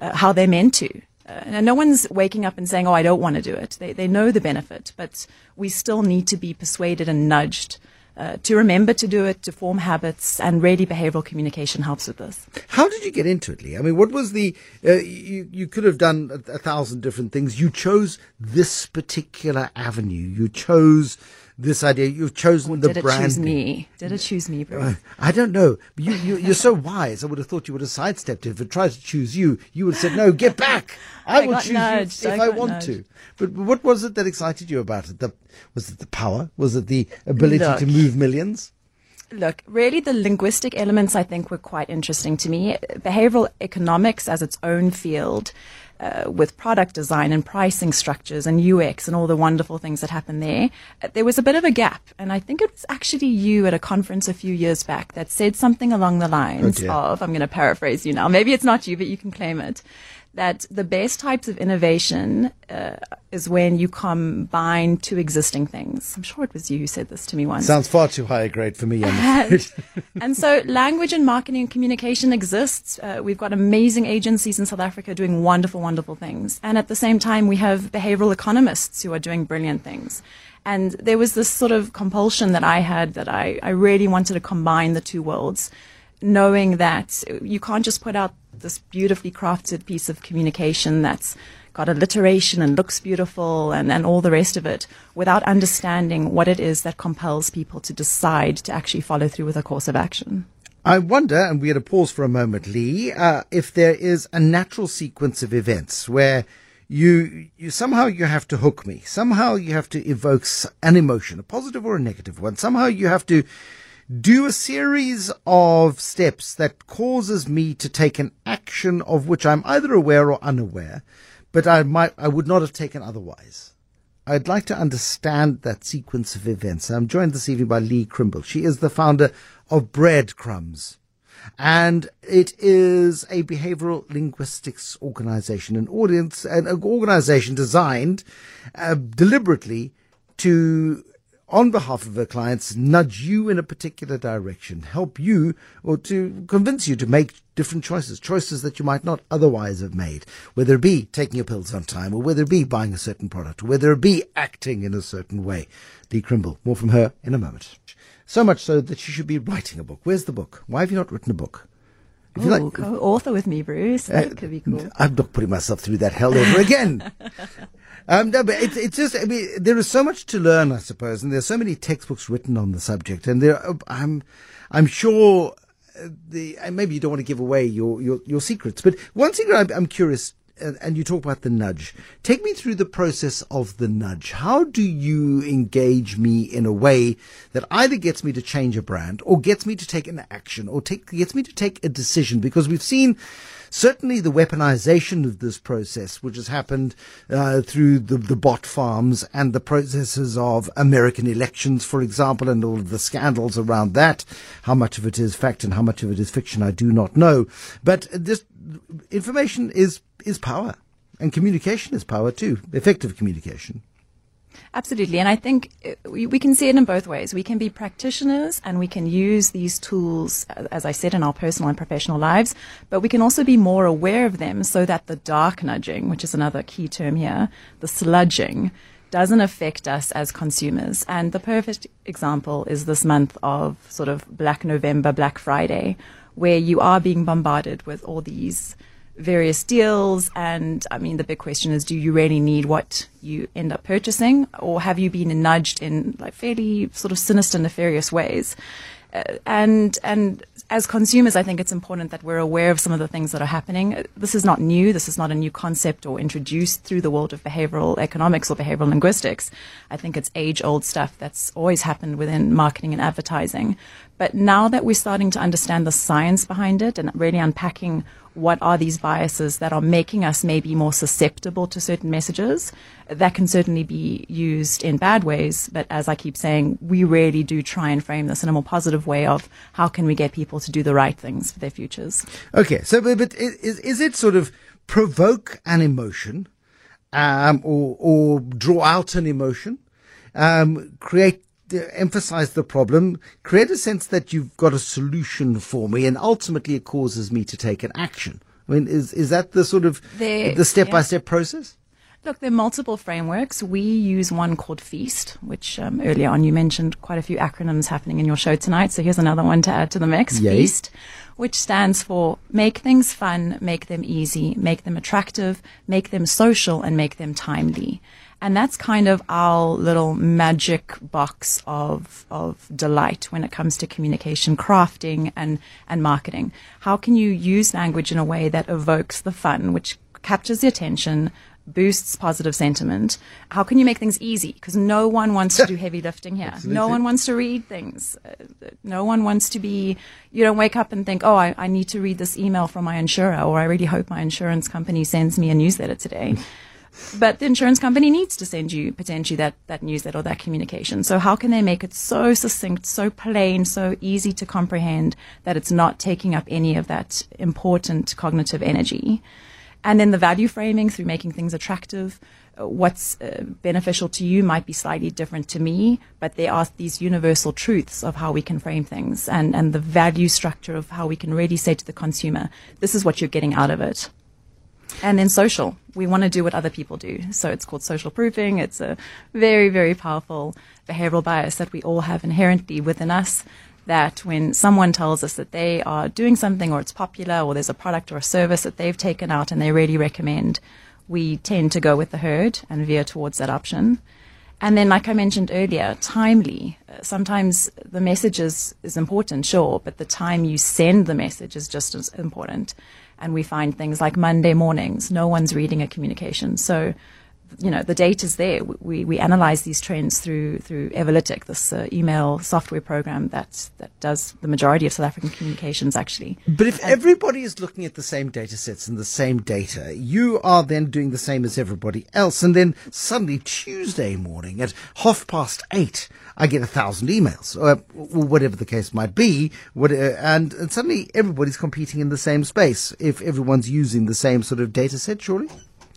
how they're meant to? And no one's waking up and saying, oh, I don't want to do it. They know the benefit, but we still need to be persuaded and nudged to remember to do it, to form habits, and really behavioral communication helps with this. How did you get into it, Leigh? I mean, what was the, you could have done a thousand different things. You chose this particular avenue. You chose this idea. You've chosen the brand. Did it choose me? Did it choose me, Bruce? I don't know. You're so wise. I would have thought you would have sidestepped it. If it tried to choose you, you would have said, no, get back. I will choose nudged. You if I want nudged. To. But what was it that excited you about it? Was it the power? Was it the ability to move millions? Look, really the linguistic elements I think were quite interesting to me. Behavioral economics as its own field, with product design and pricing structures and UX and all the wonderful things that happen there, there was a bit of a gap. And I think it was actually you at a conference a few years back that said something along the lines of, I'm going to paraphrase you now, maybe it's not you, but you can claim it, that the best types of innovation is when you combine two existing things. I'm sure it was you who said this to me once. Sounds far too high a grade for me. And so language and marketing and communication exists. We've got amazing agencies in South Africa doing wonderful, wonderful things. And at the same time, we have behavioral economists who are doing brilliant things. And there was this sort of compulsion that I had that I really wanted to combine the two worlds, knowing that you can't just put out this beautifully crafted piece of communication that's got alliteration and looks beautiful and all the rest of it without understanding what it is that compels people to decide to actually follow through with a course of action. I wonder, and we had a pause for a moment, Leigh, if there is a natural sequence of events where you somehow you have to hook me, somehow you have to evoke an emotion, a positive or a negative one, somehow you have to do a series of steps that causes me to take an action of which I'm either aware or unaware, but I would not have taken otherwise. I'd like to understand that sequence of events. I'm joined this evening by Leigh Crymble. She is the founder of BreadCrumbs, and it is a behavioral linguistics organization, an organization designed deliberately to, on behalf of her clients, nudge you in a particular direction, help you or to convince you to make different choices that you might not otherwise have made, whether it be taking your pills on time or whether it be buying a certain product, or whether it be acting in a certain way. Leigh Crymble, more from her in a moment. So much so that she should be writing a book. Where's the book? Why have you not written a book? If you like, co-author with me, Bruce. That could be cool. I'm not putting myself through that hell over again. No, but it's just, I mean, there is so much to learn, I suppose, and there's so many textbooks written on the subject, and there, I'm sure maybe you don't want to give away your secrets, but one secret I'm curious, and you talk about the nudge. Take me through the process of the nudge. How do you engage me in a way that either gets me to change a brand or gets me to take an action or gets me to take a decision? Because we've seen certainly the weaponization of this process, which has happened through the bot farms and the processes of American elections, for example, and all of the scandals around that. How much of it is fact and how much of it is fiction, I do not know. But this information is power, and communication is power too, effective communication. Absolutely. And I think we can see it in both ways. We can be practitioners and we can use these tools, as I said, in our personal and professional lives, but we can also be more aware of them so that the dark nudging, which is another key term here, the sludging, doesn't affect us as consumers. And the perfect example is this month of sort of Black November, Black Friday, where you are being bombarded with all these various deals, and I mean the big question is, do you really need what you end up purchasing, or have you been nudged in like fairly sort of sinister, nefarious ways? And as consumers, I think it's important that we're aware of some of the things that are happening. This is not new. This is not a new concept or introduced through the world of behavioral economics or behavioral linguistics. I think it's age-old stuff that's always happened within marketing and advertising. But now that we're starting to understand the science behind it and really unpacking what are these biases that are making us maybe more susceptible to certain messages, that can certainly be used in bad ways. But as I keep saying, we really do try and frame this in a more positive way of how can we get people to do the right things for their futures. Okay, so but is it sort of provoke an emotion or draw out an emotion, emphasize the problem, create a sense that you've got a solution for me, and ultimately it causes me to take an action? I mean, is that the sort of the step-by-step process? Look, there are multiple frameworks. We use one called FEAST, which earlier on you mentioned quite a few acronyms happening in your show tonight. So here's another one to add to the mix. Yay. FEAST, which stands for make things fun, make them easy, make them attractive, make them social, and make them timely. And that's kind of our little magic box of delight when it comes to communication, crafting, and marketing. How can you use language in a way that evokes the fun, which captures the attention, boosts positive sentiment? How can you make things easy? Because no one wants to do heavy lifting here. Absolutely. No one wants to read things. No one wants to be, you don't wake up and think, oh, I need to read this email from my insurer, or I really hope my insurance company sends me a newsletter today. But the insurance company needs to send you potentially that newsletter or that communication. So how can they make it so succinct, so plain, so easy to comprehend that it's not taking up any of that important cognitive energy? And then the value framing through making things attractive. What's beneficial to you might be slightly different to me, but there are these universal truths of how we can frame things, and the value structure of how we can really say to the consumer, this is what you're getting out of it. And then social. We want to do what other people do. So it's called social proofing. It's a very, very powerful behavioral bias that we all have inherently within us, that when someone tells us that they are doing something, or it's popular, or there's a product or a service that they've taken out and they really recommend, we tend to go with the herd and veer towards that option. And then, like I mentioned earlier, timely. Sometimes the message is important, sure, but the time you send the message is just as important. And we find things like Monday mornings, no one's reading a communication. So, you know, the data's there. We analyze these trends through Everlytic, this email software program that does the majority of South African communications, actually. But if everybody is looking at the same data sets and the same data, you are then doing the same as everybody else. And then suddenly Tuesday morning at 8:30, I get 1,000 emails, or whatever the case might be. And suddenly everybody's competing in the same space if everyone's using the same sort of data set, surely?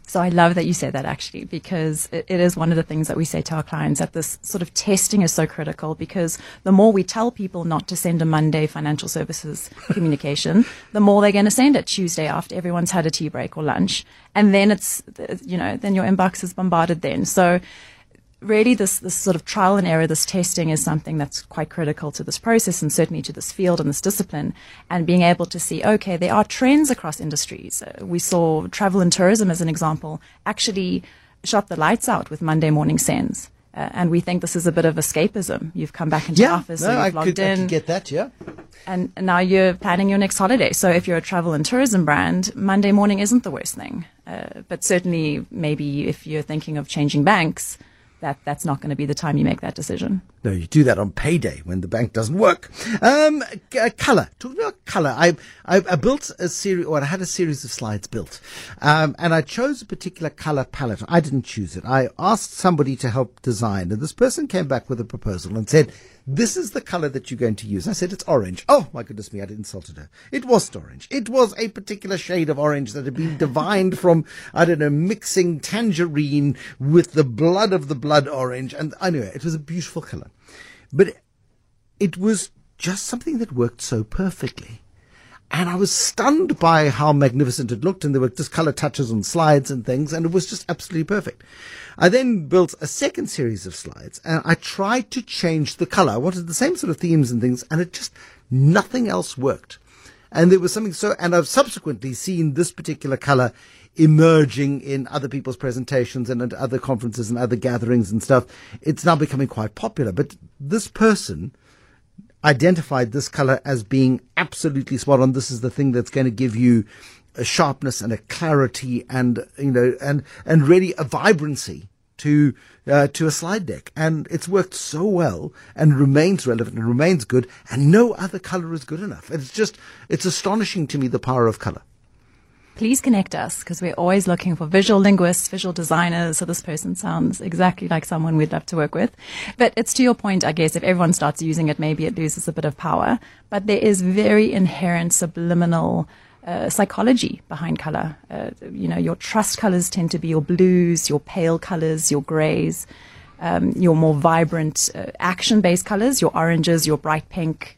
So I love that you said that, actually, because it is one of the things that we say to our clients, that this sort of testing is so critical, because the more we tell people not to send a Monday financial services communication, the more they're going to send it Tuesday after everyone's had a tea break or lunch. And then then your inbox is bombarded then. So really this sort of trial and error, this testing is something that's quite critical to this process and certainly to this field and this discipline, and being able to see, okay, there are trends across industries. We saw travel and tourism, as an example, actually shot the lights out with Monday morning sends. And we think this is a bit of escapism. You've come back into office, or you've logged in. I could get that, yeah. And now you're planning your next holiday. So if you're a travel and tourism brand, Monday morning isn't the worst thing. But certainly maybe if you're thinking of changing banks, that's not going to be the time you make that decision. No, you do that on payday when the bank doesn't work. Color. Talking about color, I built a series, or I had a series of slides built, and I chose a particular color palette. I didn't choose it. I asked somebody to help design, and this person came back with a proposal and said, "This is the color that you're going to use." I said, "It's orange." Oh, my goodness me, I'd insulted her. It wasn't orange. It was a particular shade of orange that had been divined from, I don't know, mixing tangerine with the blood orange. And anyway, it was a beautiful color. But it was just something that worked so perfectly. And I was stunned by how magnificent it looked, and there were just color touches on slides and things, and it was just absolutely perfect. I then built a second series of slides, and I tried to change the color. I wanted the same sort of themes and things, and it just, nothing else worked. And there was something so, and I've subsequently seen this particular color emerging in other people's presentations and at other conferences and other gatherings and stuff. It's now becoming quite popular, but this person identified this color as being absolutely spot on. This is the thing that's going to give you a sharpness and a clarity and, you know, and really a vibrancy to a slide deck. And it's worked so well and remains relevant and remains good, and no other color is good enough. It's just, it's astonishing to me, the power of color. Please connect us, because we're always looking for visual linguists, visual designers. So this person sounds exactly like someone we'd love to work with. But it's to your point, I guess, if everyone starts using it, maybe it loses a bit of power. But there is very inherent subliminal psychology behind color. You know, your trust colors tend to be your blues, your pale colors, your grays, your more vibrant action-based colors, your oranges, your bright pink.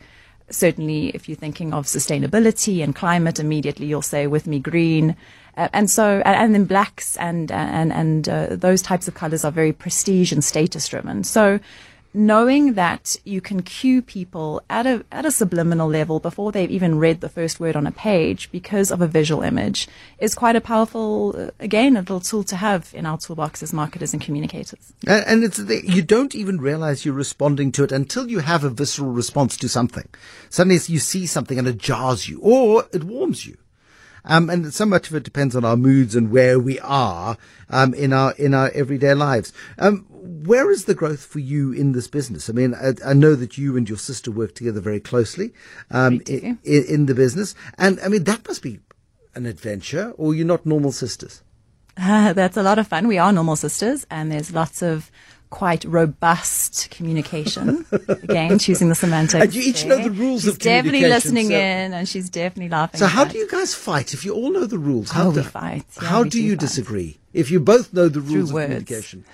Certainly, if you're thinking of sustainability and climate, immediately you'll say with me green. And so, and then blacks and those types of colors are very prestige and status driven. So knowing that you can cue people at a subliminal level before they've even read the first word on a page because of a visual image is quite a powerful, again, a little tool to have in our toolbox as marketers and communicators. And it's you don't even realize you're responding to it until you have a visceral response to something. Suddenly you see something and it jars you or it warms you. And so much of it depends on our moods and where we are in our everyday lives. Where is the growth for you in this business? I mean, I know that you and your sister work together very closely in the business. And, I mean, that must be an adventure, or you're not normal sisters? That's a lot of fun. We are normal sisters, and there's lots of quite robust communication. Again, choosing the semantics. And you each know the rules of communication. She's definitely listening in, and she's definitely laughing. So how do you guys fight if you all know the rules? How do we fight? How do you disagree if you both know the rules of communication?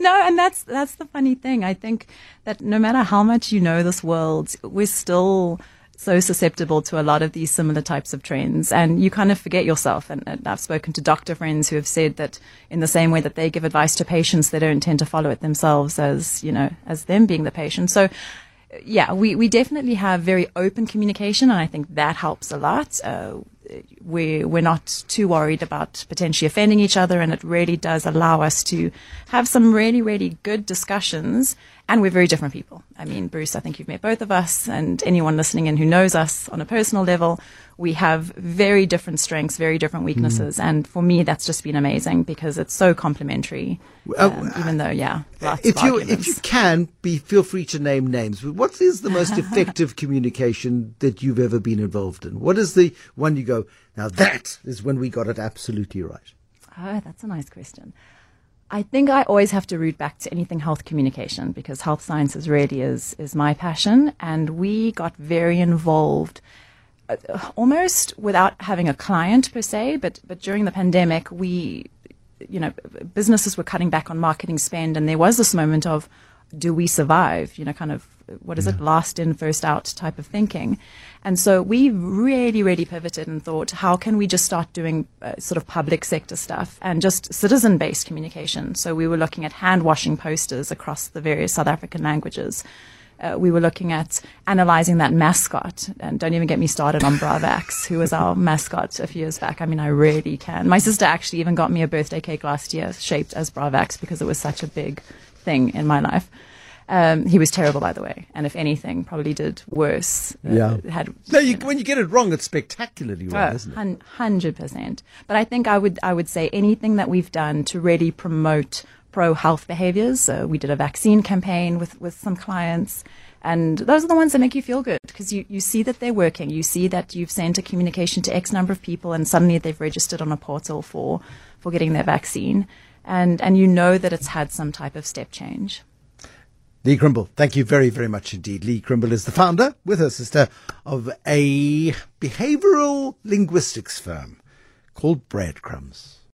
No, and that's the funny thing. I think that no matter how much you know this world, we're still so susceptible to a lot of these similar types of trends, and you kind of forget yourself. And I've spoken to doctor friends who have said that in the same way that they give advice to patients, they don't tend to follow it themselves as them being the patient. So yeah, we definitely have very open communication, and I think that helps a lot. We're not too worried about potentially offending each other, and it really does allow us to have some really, really good discussions. And we're very different people. I mean, Bruce, I think you've met both of us, and anyone listening in who knows us on a personal level, we have very different strengths, very different weaknesses. And for me, that's just been amazing because it's so complementary, even though, if you can, feel free to name names. But what is the most effective communication that you've ever been involved in? What is the one you go, now that is when we got it absolutely right? Oh, that's a nice question. I think I always have to root back to anything health communication, because health sciences really is my passion. And we got very involved almost without having a client per se, but during the pandemic, businesses were cutting back on marketing spend, and there was this moment of, do we survive? You know, kind of, what is it, last in, first out type of thinking. And so we really, really pivoted and thought, how can we just start doing sort of public sector stuff and just citizen-based communication? So we were looking at hand-washing posters across the various South African languages. We were looking at analyzing that mascot. And don't even get me started on Bravax, who was our mascot a few years back. I mean, I really can. My sister actually even got me a birthday cake last year shaped as Bravax because it was such a big thing in my life. He was terrible, by the way, and if anything, probably did worse. When you get it wrong, it's spectacularly wrong, isn't it? 100%. But I think I would say anything that we've done to really promote pro-health behaviors. So we did a vaccine campaign with some clients, and those are the ones that make you feel good because you see that they're working. You see that you've sent a communication to X number of people, and suddenly they've registered on a portal for getting their vaccine, and you know that it's had some type of step change. Leigh Crymble, thank you very, very much indeed. Leigh Crymble is the founder, with her sister, of a behavioural linguistics firm called BreadCrumbs.